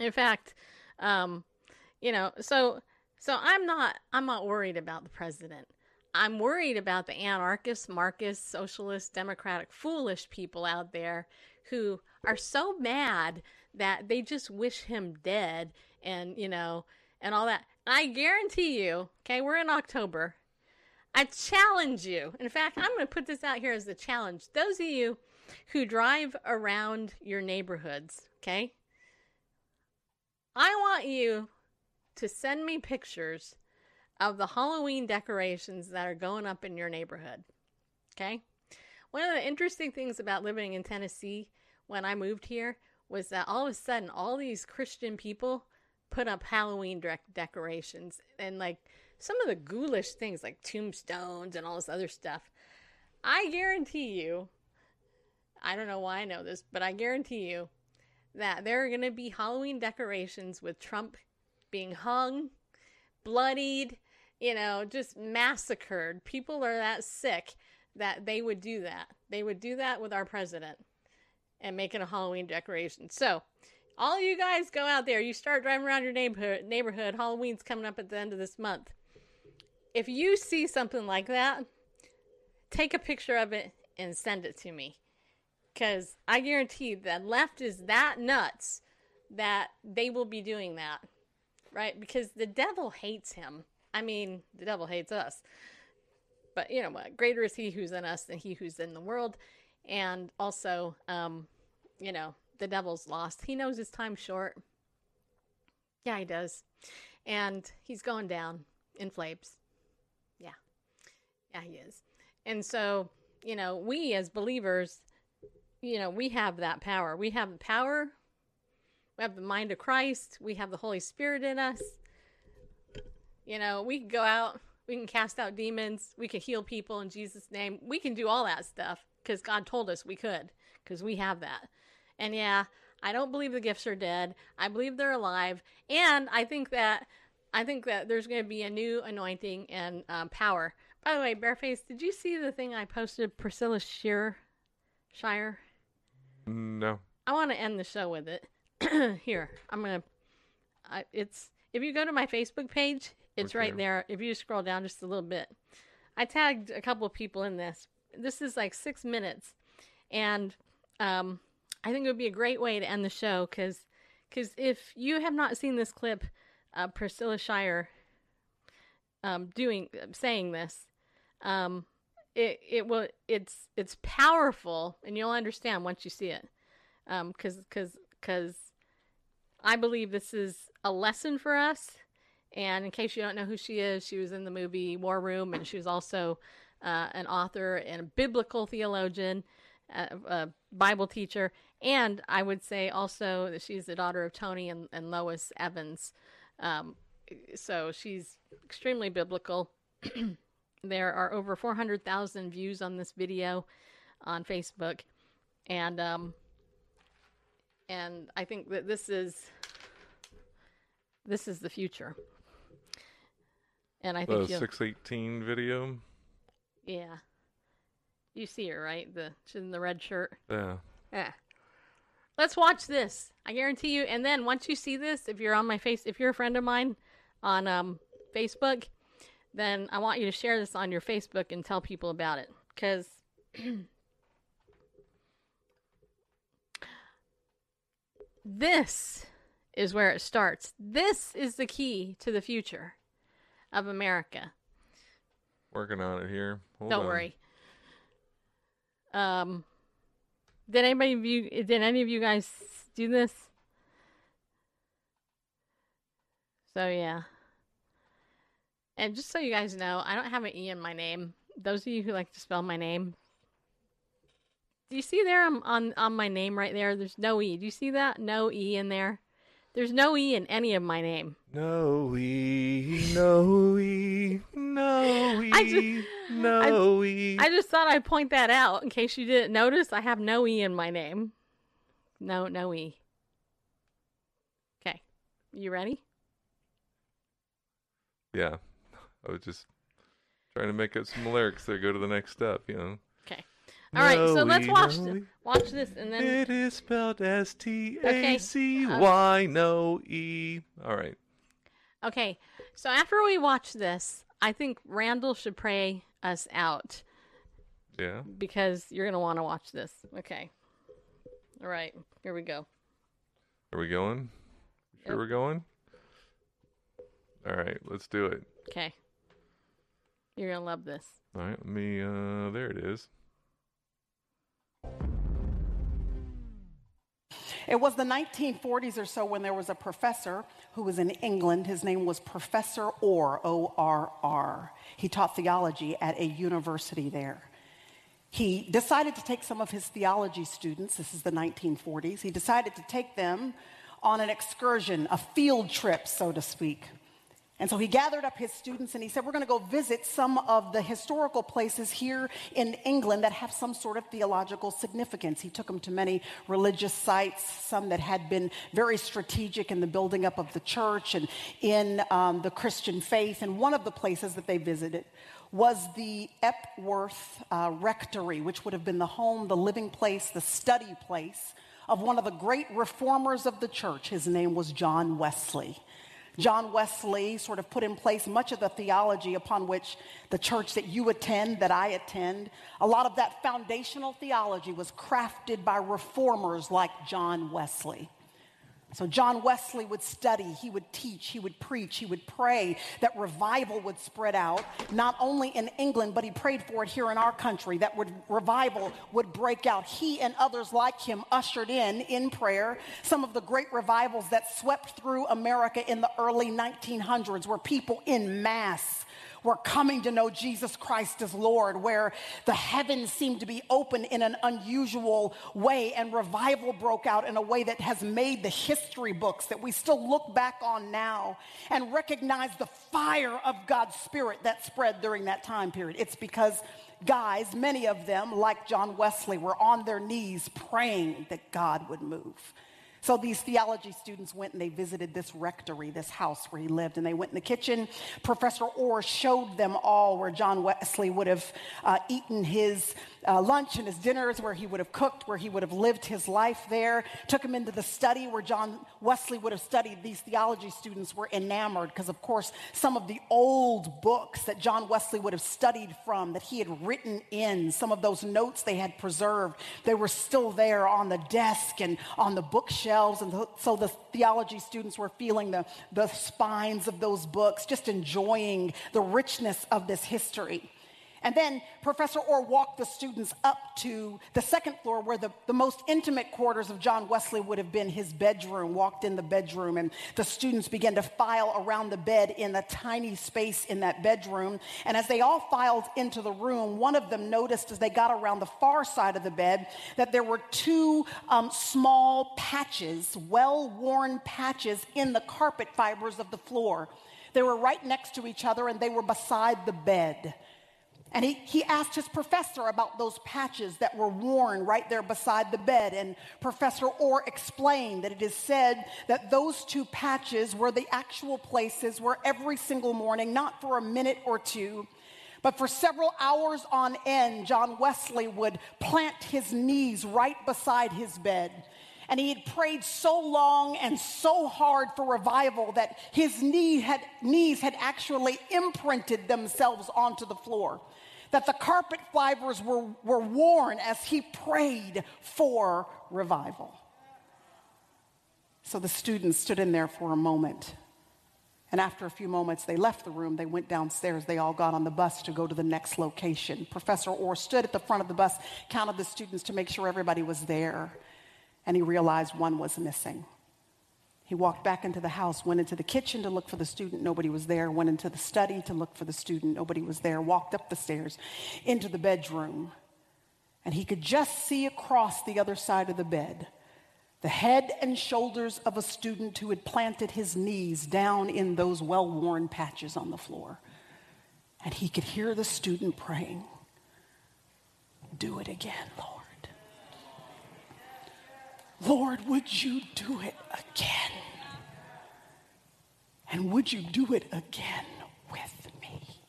in fact, you know, so I'm not worried about the president. I'm worried about the anarchists, Marxists, socialist, democratic, foolish people out there who are so mad that they just wish him dead and, you know, and all that. I guarantee you, okay, we're in October. I challenge you. In fact, I'm going to put this out here as a challenge. Those of you who drive around your neighborhoods, okay, I want you to send me pictures of the Halloween decorations that are going up in your neighborhood. Okay? One of the interesting things about living in Tennessee when I moved here was that all of a sudden all these Christian people put up Halloween decorations and like some of the ghoulish things like tombstones and all this other stuff. I guarantee you, I don't know why I know this, but I guarantee you that there are going to be Halloween decorations with Trump being hung, bloodied, you know, just massacred. People are that sick that they would do that. They would do that with our president and make it a Halloween decoration. So all you guys go out there, you start driving around your neighborhood. Halloween's coming up at the end of this month. If you see something like that, take a picture of it and send it to me. Because I guarantee the left is that nuts that they will be doing that. Right? Because the devil hates him. I mean, the devil hates us. But you know what? Greater is he who's in us than he who's in the world. And also, you know, the devil's lost. He knows his time's short. Yeah, he does. And he's going down in flames. Yeah. Yeah, he is. And so, you know, we as believers, you know, we have that power. We have the power. We have the mind of Christ. We have the Holy Spirit in us. You know, we can go out. We can cast out demons. We can heal people in Jesus' name. We can do all that stuff because God told us we could because we have that. And yeah, I don't believe the gifts are dead. I believe they're alive. And I think that there's going to be a new anointing and power. By the way, Bareface, did you see the thing I posted, Priscilla Shire? No. I want to end the show with it. Here, I'm going to, it's, if you go to my Facebook page, it's okay. Right there. If you scroll down just a little bit, I tagged a couple of people in this. This is like 6 minutes. And, I think it would be a great way to end the show because if you have not seen this clip, Priscilla Shire, saying this, it's powerful and you'll understand once you see it. Because I believe this is a lesson for us. And in case you don't know who she is, she was in the movie War Room, and she was also an author and a biblical theologian, a Bible teacher. And I would say also that she's the daughter of Tony and Lois Evans. So she's extremely biblical. There are over 400,000 views on this video on Facebook. And I think that this is the future. And I think the 618 video. Yeah, you see her, right? She's in the red shirt. Yeah. Let's watch this. I guarantee you. And then once you see this, if you're a friend of mine on Facebook, then I want you to share this on your Facebook and tell people about it because. This is where it starts. This is the key to the future of America. Working on it here. Don't worry. Did any of you guys do this. So, yeah. And just so you guys know, I don't have an E in my name. Those of you who like to spell my name. Do you see there on my name right there? There's no E. Do you see that? No E in there. There's no E in any of my name. No E, no E, no E, no E. I just thought I'd point that out in case you didn't notice. I have no E in my name. No E. Okay. You ready? Yeah. I was just trying to make up some lyrics there. Go to the next step, you know. Okay. All right, so let's watch this, and then it is spelled as Tacy, no E. All right. Okay, so after we watch this, I think Randall should pray us out. Yeah. Because you're gonna want to watch this. Okay. All right, here we go. Are we going? Yep. Sure, we're going. All right, let's do it. Okay. You're gonna love this. All right, let me. There it is. It was the 1940s or so when there was a professor who was in England. His name was Professor Orr, O-R-R. He taught theology at a university there. He decided to take some of his theology students, this is the 1940s, he decided to take them on an excursion, a field trip, so to speak. And so he gathered up his students and he said, we're going to go visit some of the historical places here in England that have some sort of theological significance. He took them to many religious sites, some that had been very strategic in the building up of the church and in the Christian faith. And one of the places that they visited was the Epworth Rectory, which would have been the home, the living place, the study place of one of the great reformers of the church. His name was John Wesley. John Wesley sort of put in place much of the theology upon which the church that you attend, that I attend, a lot of that foundational theology was crafted by reformers like John Wesley. So John Wesley would study, he would teach, he would preach, he would pray that revival would spread out, not only in England, but he prayed for it here in our country, that revival would break out. He and others like him ushered in prayer, some of the great revivals that swept through America in the early 1900s, where people in mass were coming to know Jesus Christ as Lord, where the heavens seemed to be open in an unusual way, and revival broke out in a way that has made the history books that we still look back on now and recognize the fire of God's Spirit that spread during that time period. It's because guys, many of them, like John Wesley, were on their knees praying that God would move. So these theology students went and they visited this rectory, this house where he lived, and they went in the kitchen. Professor Orr showed them all where John Wesley would have eaten his lunch and his dinners, where he would have cooked, where he would have lived his life there. Took him into the study where John Wesley would have studied. These theology students were enamored because, of course, some of the old books that John Wesley would have studied from, that he had written in, some of those notes they had preserved, they were still there on the desk and on the bookshelf. And so the theology students were feeling the spines of those books, just enjoying the richness of this history. And then Professor Orr walked the students up to the second floor where the most intimate quarters of John Wesley would have been his bedroom, walked in the bedroom, and the students began to file around the bed in the tiny space in that bedroom. And as they all filed into the room, one of them noticed as they got around the far side of the bed that there were two small patches, well-worn patches in the carpet fibers of the floor. They were right next to each other and they were beside the bed. And he asked his professor about those patches that were worn right there beside the bed. And Professor Orr explained that it is said that those two patches were the actual places where every single morning, not for a minute or two, but for several hours on end, John Wesley would plant his knees right beside his bed. And he had prayed so long and so hard for revival that his knees had actually imprinted themselves onto the floor, that the carpet fibers were worn as he prayed for revival. So the students stood in there for a moment. And after a few moments, they left the room. They went downstairs. They all got on the bus to go to the next location. Professor Orr stood at the front of the bus, counted the students to make sure everybody was there. and he realized one was missing. He walked back into the house, went into the kitchen to look for the student. Nobody was there. Went into the study to look for the student. Nobody was there. Walked up the stairs into the bedroom, and he could just see across the other side of the bed the head and shoulders of a student who had planted his knees down in those well-worn patches on the floor. And he could hear the student praying, "Do it again, Lord. Lord, would you do it again? And would you do it again with me?"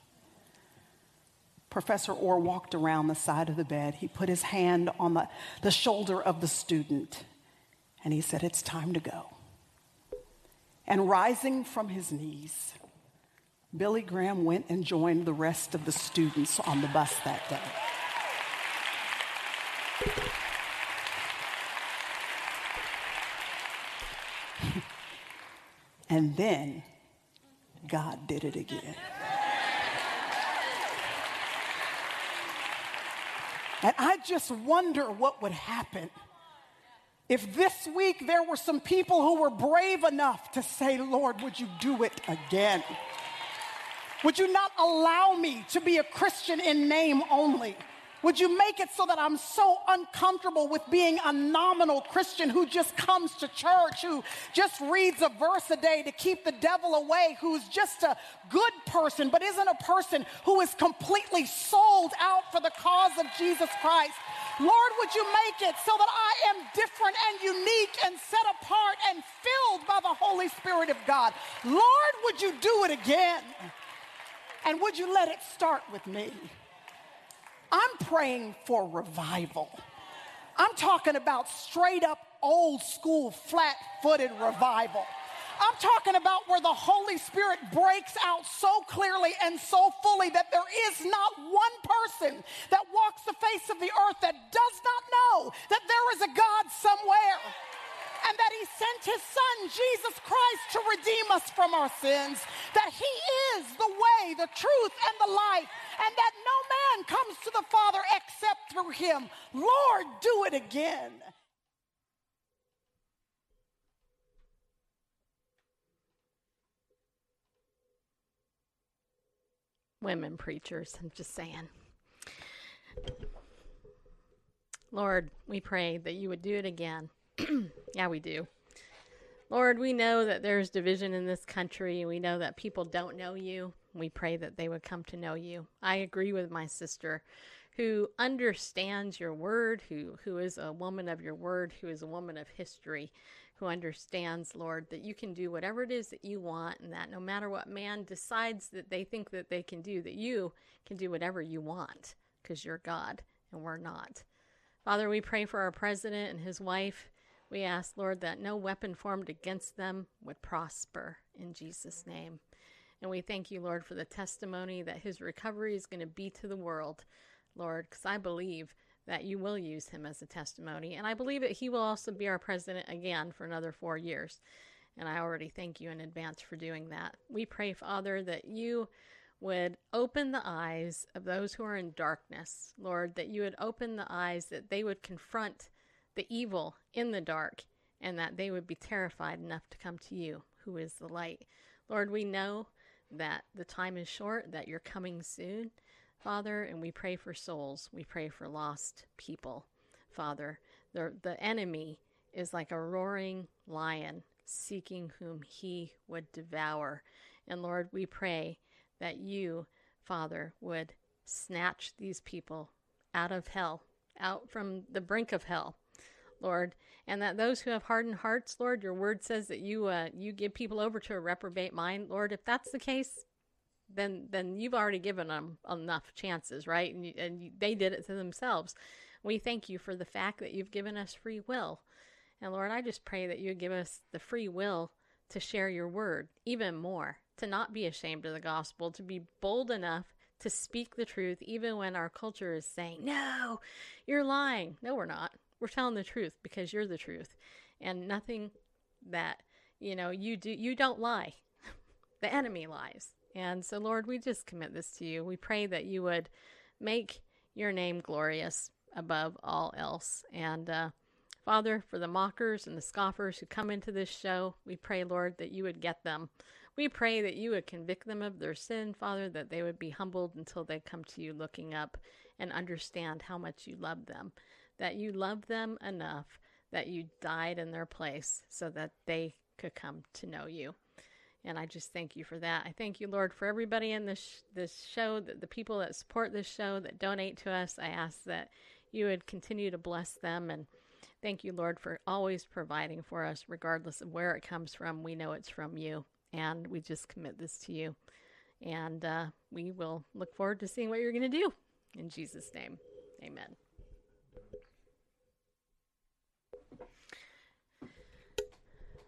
Professor Orr walked around the side of the bed. He put his hand on the shoulder of the student, and he said, "It's time to go." And rising from his knees, Billy Graham went and joined the rest of the students on the bus that day. And then God did it again. And I just wonder what would happen if this week there were some people who were brave enough to say, "Lord, would you do it again? Would you not allow me to be a Christian in name only? Would you make it so that I'm so uncomfortable with being a nominal Christian who just comes to church, who just reads a verse a day to keep the devil away, who's just a good person but isn't a person who is completely sold out for the cause of Jesus Christ? Lord, would you make it so that I am different and unique and set apart and filled by the Holy Spirit of God? Lord, would you do it again? And would you let it start with me?" I'm praying for revival. I'm talking about straight up old school flat-footed revival. I'm talking about where the Holy Spirit breaks out so clearly and so fully that there is not one person that walks the face of the earth that does not know that there is a God somewhere, and that he sent his son, Jesus Christ, to redeem us from our sins, that he is the way, the truth, and the life, and that no man comes to the Father except through him. Lord, do it again. Women preachers, I'm just saying. Lord, we pray that you would do it again. Yeah, we do. Lord, we know that there's division in this country. We know that people don't know you. We pray that they would come to know you. I agree with my sister who understands your word, who is a woman of your word, who is a woman of history, who understands, Lord, that you can do whatever it is that you want, and that no matter what man decides that they think that they can do, that you can do whatever you want because you're God and we're not. Father, we pray for our president and his wife. We ask, Lord, that no weapon formed against them would prosper in Jesus' name. And we thank you, Lord, for the testimony that his recovery is going to be to the world, Lord, because I believe that you will use him as a testimony. And I believe that he will also be our president again for another 4 years. And I already thank you in advance for doing that. We pray, Father, that you would open the eyes of those who are in darkness, Lord, that you would open the eyes that they would confront the evil in the dark, and that they would be terrified enough to come to you, who is the light. Lord, we know that the time is short, that you're coming soon, Father, and we pray for souls. We pray for lost people, Father. The enemy is like a roaring lion seeking whom he would devour. And Lord, we pray that you, Father, would snatch these people out of hell, out from the brink of hell, Lord, and that those who have hardened hearts, Lord, your word says that you give people over to a reprobate mind, Lord. If that's the case, then you've already given them enough chances, right? And they did it to themselves. We thank you for the fact that you've given us free will. And Lord, I just pray that you give us the free will to share your word even more, to not be ashamed of the gospel, to be bold enough to speak the truth, even when our culture is saying, "No, you're lying." No, we're not. We're telling the truth because you're the truth, and nothing that, you do, you don't lie. The enemy lies. And so, Lord, we just commit this to you. We pray that you would make your name glorious above all else. And Father, for the mockers and the scoffers who come into this show, we pray, Lord, that you would get them. We pray that you would convict them of their sin, Father, that they would be humbled until they come to you looking up and understand how much you love them, that you love them enough that you died in their place so that they could come to know you. And I just thank you for that. I thank you, Lord, for everybody in this show, the people that support this show, that donate to us. I ask that you would continue to bless them. And thank you, Lord, for always providing for us, regardless of where it comes from. We know it's from you, and we just commit this to you. And we will look forward to seeing what you're going to do. In Jesus' name, amen.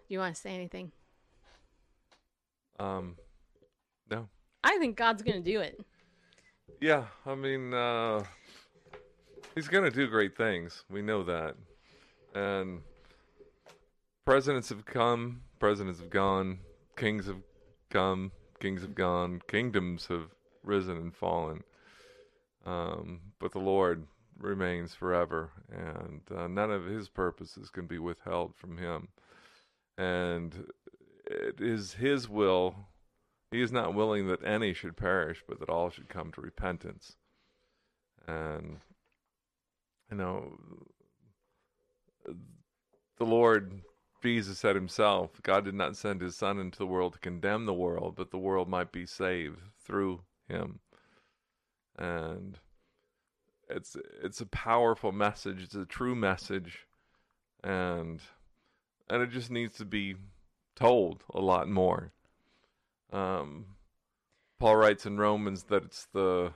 Do you want to say anything? No. I think God's going to do it. Yeah, I mean, he's going to do great things. We know that. And presidents have come, presidents have gone, kings have come, kings have gone, kingdoms have risen and fallen. But the Lord remains forever, and none of his purposes can be withheld from him. And it is his will. He is not willing that any should perish, but that all should come to repentance. And, you know, the Lord Jesus said himself, God did not send his son into the world to condemn the world, but the world might be saved through him. And it's a powerful message. It's a true message. And it just needs to be told a lot more. Paul writes in Romans that it's the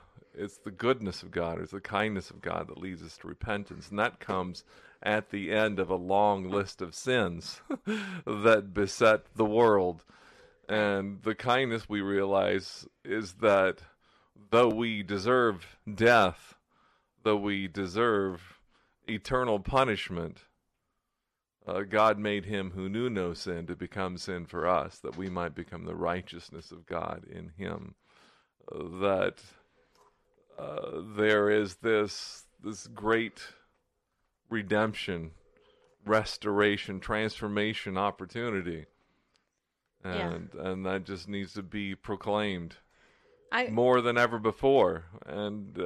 goodness of God, it's the kindness of God that leads us to repentance, and that comes at the end of a long list of sins that beset the world. And the kindness, we realize, is that though we deserve death, though we deserve eternal punishment, God made him who knew no sin to become sin for us, that we might become the righteousness of God in him. That there is this great redemption, restoration, transformation opportunity. And that just needs to be proclaimed more than ever before. And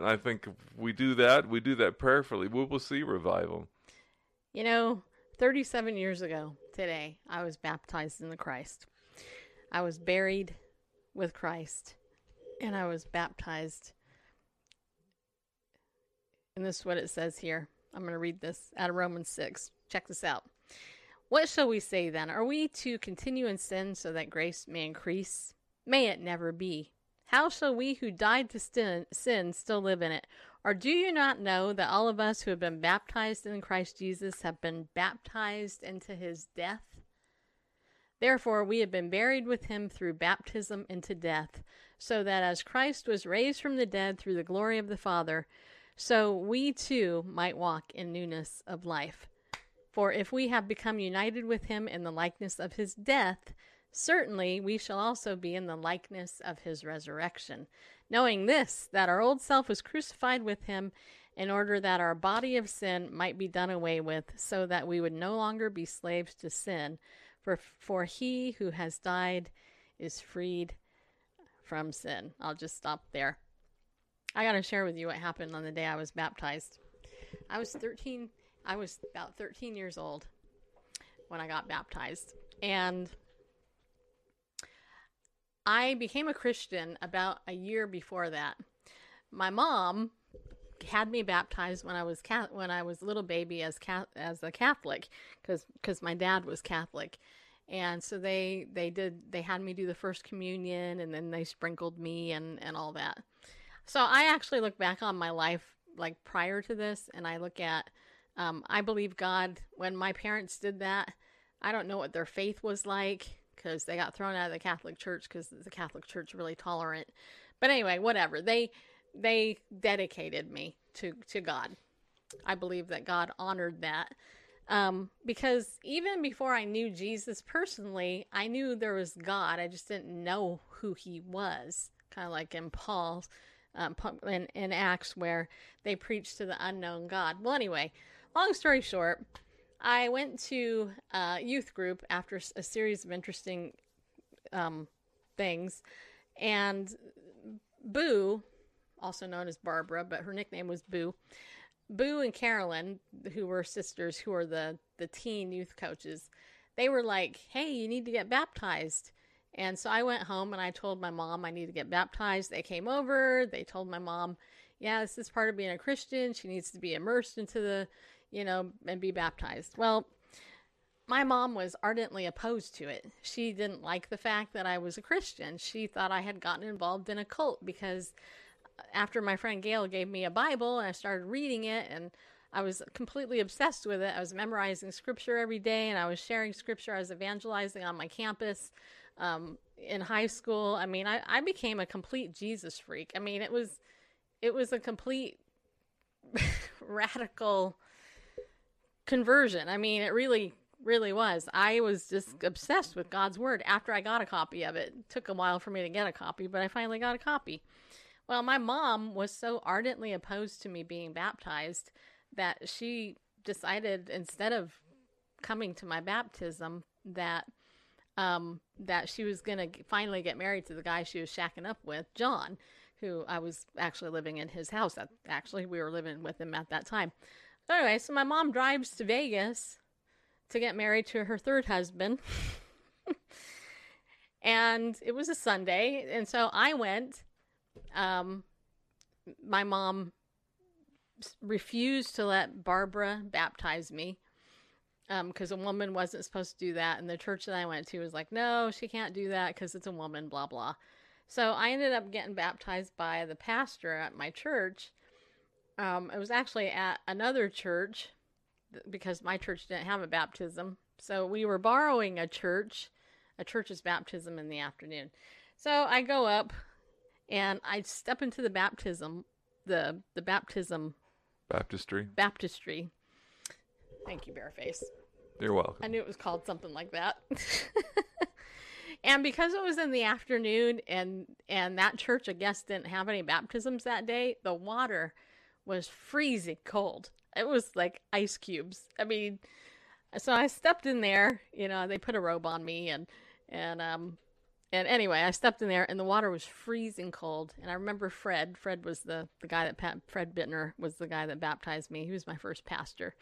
I think if we do that prayerfully, we will see revival. You know, 37 years ago today, I was baptized in the Christ. I was buried with Christ, and I was baptized. And this is what it says here. I'm going to read this out of Romans 6. Check this out. What shall we say then? Are we to continue in sin so that grace may increase? May it never be. How shall we who died to sin still live in it? Or do you not know that all of us who have been baptized in Christ Jesus have been baptized into his death? Therefore, we have been buried with him through baptism into death, so that as Christ was raised from the dead through the glory of the Father, so we too might walk in newness of life. For if we have become united with him in the likeness of his death, certainly we shall also be in the likeness of his resurrection, knowing this, that our old self was crucified with him in order that our body of sin might be done away with, so that we would no longer be slaves to sin, for he who has died is freed from sin. I'll just stop there. I got to share with you what happened on the day I was baptized. I was about 13 years old when I got baptized, and I became a Christian about a year before that. My mom had me baptized when I was a little baby as a Catholic, because my dad was Catholic, and so they had me do the first communion, and then they sprinkled me and all that. So I actually look back on my life like prior to this, and I look at I believe God. When my parents did that, I don't know what their faith was like, because they got thrown out of the Catholic Church because the Catholic Church is really tolerant. But anyway, whatever. They dedicated me to God. I believe that God honored that. Because even before I knew Jesus personally, I knew there was God. I just didn't know who he was. Kind of like in Paul's, in Acts, where they preached to the unknown God. Well, anyway, long story short, I went to a youth group after a series of interesting things, and Boo, also known as Barbara, but her nickname was Boo, Boo and Carolyn, who were sisters, who are the teen youth coaches, they were like, hey, you need to get baptized. And so I went home and I told my mom I need to get baptized. They came over. They told my mom, yeah, this is part of being a Christian. She needs to be immersed into the, you know, and be baptized. Well, my mom was ardently opposed to it. She didn't like the fact that I was a Christian. She thought I had gotten involved in a cult because after my friend Gail gave me a Bible and I started reading it and I was completely obsessed with it. I was memorizing scripture every day and I was sharing scripture. I was evangelizing on my campus in high school. I mean, I became a complete Jesus freak. I mean, it was a complete radical conversion. I mean, it really, really was. I was just obsessed with God's word after I got a copy of it. It took a while for me to get a copy, but I finally got a copy. Well, my mom was so ardently opposed to me being baptized that she decided instead of coming to my baptism that she was going to finally get married to the guy she was shacking up with, John, who I was actually living in his house. Actually, we were living with him at that time. But anyway, so my mom drives to Vegas to get married to her third husband. And it was a Sunday. And so I went. My mom refused to let Barbara baptize me because a woman wasn't supposed to do that. And the church that I went to was like, no, she can't do that because it's a woman, blah, blah. So I ended up getting baptized by the pastor at my church. It was actually at another church because my church didn't have a baptism. So we were borrowing a church's baptism in the afternoon. So I go up and I step into the baptism, the baptism. Baptistry. Baptistry. Thank you, Bareface. You're welcome. I knew it was called something like that. And because it was in the afternoon and that church, I guess, didn't have any baptisms that day, the water was freezing cold. It was like ice cubes. I mean, so I stepped in there, you know, they put a robe on me and anyway, I stepped in there and the water was freezing cold. And I remember Fred was the guy that Fred Bittner was the guy that baptized me. He was my first pastor.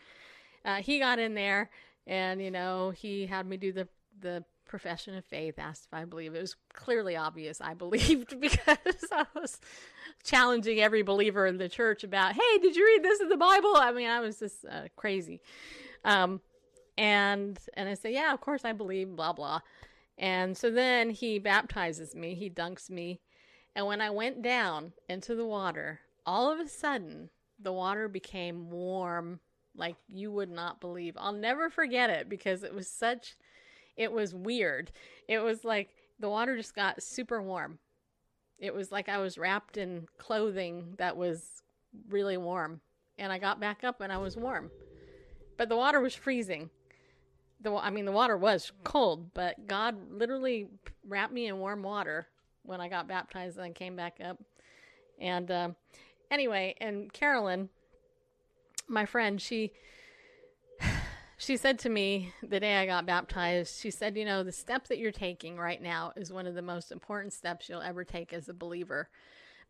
He got in there and, you know, he had me do the profession of faith, asked if I believe. It was clearly obvious I believed because I was challenging every believer in the church about, hey, did you read this in the Bible? I mean, I was just crazy. And I said, yeah, of course I believe, blah, blah. And so then he baptizes me, he dunks me. And when I went down into the water, all of a sudden, the water became warm, like you would not believe. I'll never forget it because it was weird. It was like the water just got super warm. It was like I was wrapped in clothing that was really warm. And I got back up and I was warm. But the water was freezing. The water was cold, but God literally wrapped me in warm water when I got baptized and I came back up. And anyway, and Carolyn, my friend, she said to me the day I got baptized, she said, you know, the step that you're taking right now is one of the most important steps you'll ever take as a believer.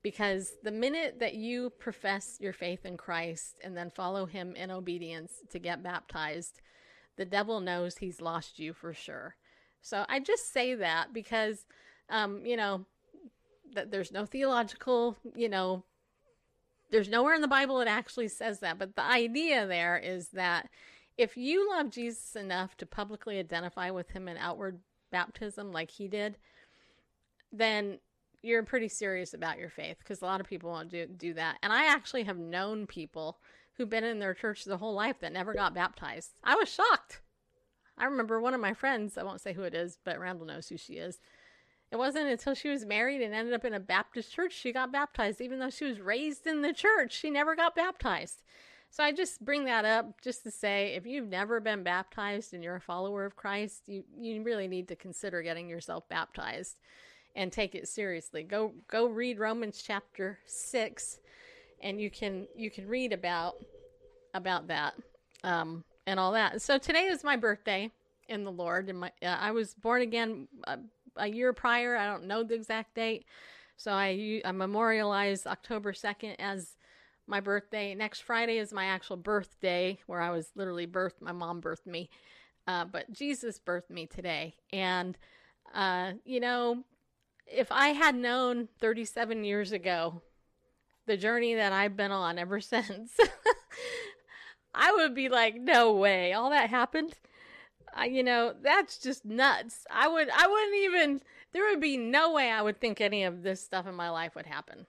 Because the minute that you profess your faith in Christ and then follow him in obedience to get baptized, the devil knows he's lost you for sure. So I just say that because, you know, that there's no theological, you know, there's nowhere in the Bible it actually says that. But the idea there is that if you love Jesus enough to publicly identify with him in outward baptism like he did, then you're pretty serious about your faith because a lot of people won't do that. And I actually have known people who've been in their church the whole life that never got baptized. I was shocked. I remember one of my friends, I won't say who it is, but Randall knows who she is. It wasn't until she was married and ended up in a Baptist church she got baptized. Even though she was raised in the church, she never got baptized. So I just bring that up just to say, if you've never been baptized and you're a follower of Christ, you really need to consider getting yourself baptized and take it seriously. Go read Romans chapter 6. And you can read about that. and all that. So today is my birthday in the Lord, and I was born again a year prior. I don't know the exact date, so I memorialized October 2nd as my birthday. Next Friday is my actual birthday, where I was literally birthed. My mom birthed me, but Jesus birthed me today. And you know, if I had known 37 years ago the journey that I've been on ever since, I would be like, no way, all that happened. You know, that's just nuts. There would be no way I would think any of this stuff in my life would happen.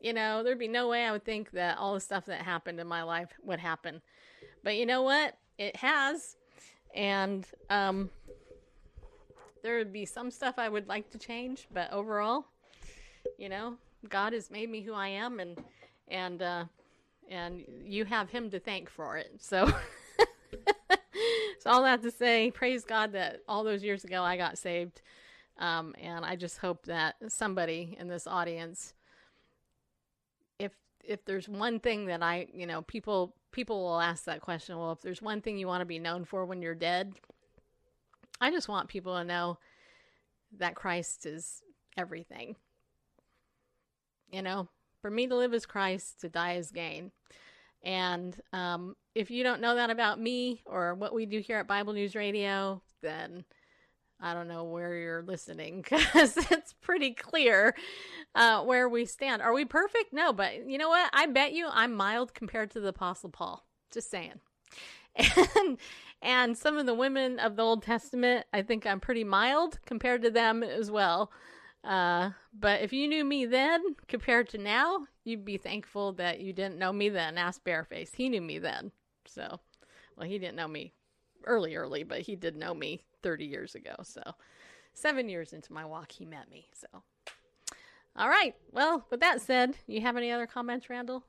You know, there'd be no way I would think that all the stuff that happened in my life would happen. But you know what? It has. And there would be some stuff I would like to change, but overall, you know, God has made me who I am, and you have him to thank for it. So so all that to say, praise God that all those years ago I got saved. And I just hope that somebody in this audience, if there's one thing that people will ask that question, well, if there's one thing you want to be known for when you're dead, I just want people to know that Christ is everything. You know, for me to live is Christ, to die is gain. And if you don't know that about me or what we do here at Bible News Radio, then I don't know where you're listening, because it's pretty clear where we stand. Are we perfect? No, but you know what? I bet you I'm mild compared to the Apostle Paul. Just saying. And some of the women of the Old Testament, I think I'm pretty mild compared to them as well. But if you knew me then compared to now, you'd be thankful that you didn't know me then. Ask Bareface. He knew me then. So, well, he didn't know me early, but he did know me 30 years ago. So 7 years into my walk, he met me. So, all right. Well, with that said, you have any other comments, Randall?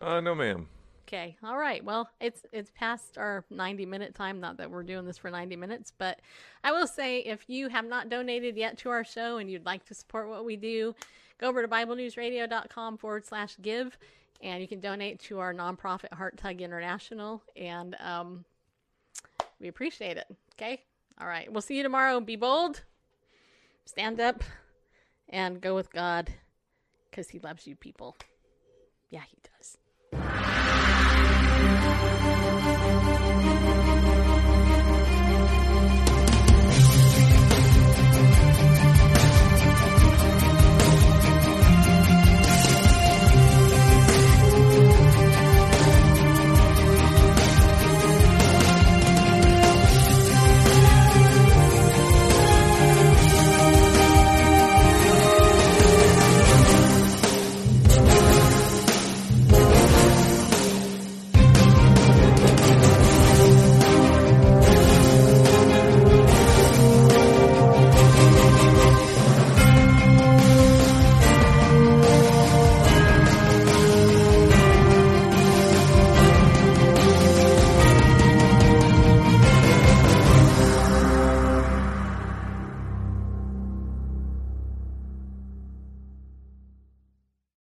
No, ma'am. Okay. All right. Well, it's past our 90-minute time. Not that we're doing this for 90 minutes, but I will say, if you have not donated yet to our show and you'd like to support what we do, go over to BibleNewsRadio.com/give, and you can donate to our nonprofit Heart Tug International, and we appreciate it. Okay. All right. We'll see you tomorrow. Be bold, stand up, and go with God, because he loves you people. Yeah, he does.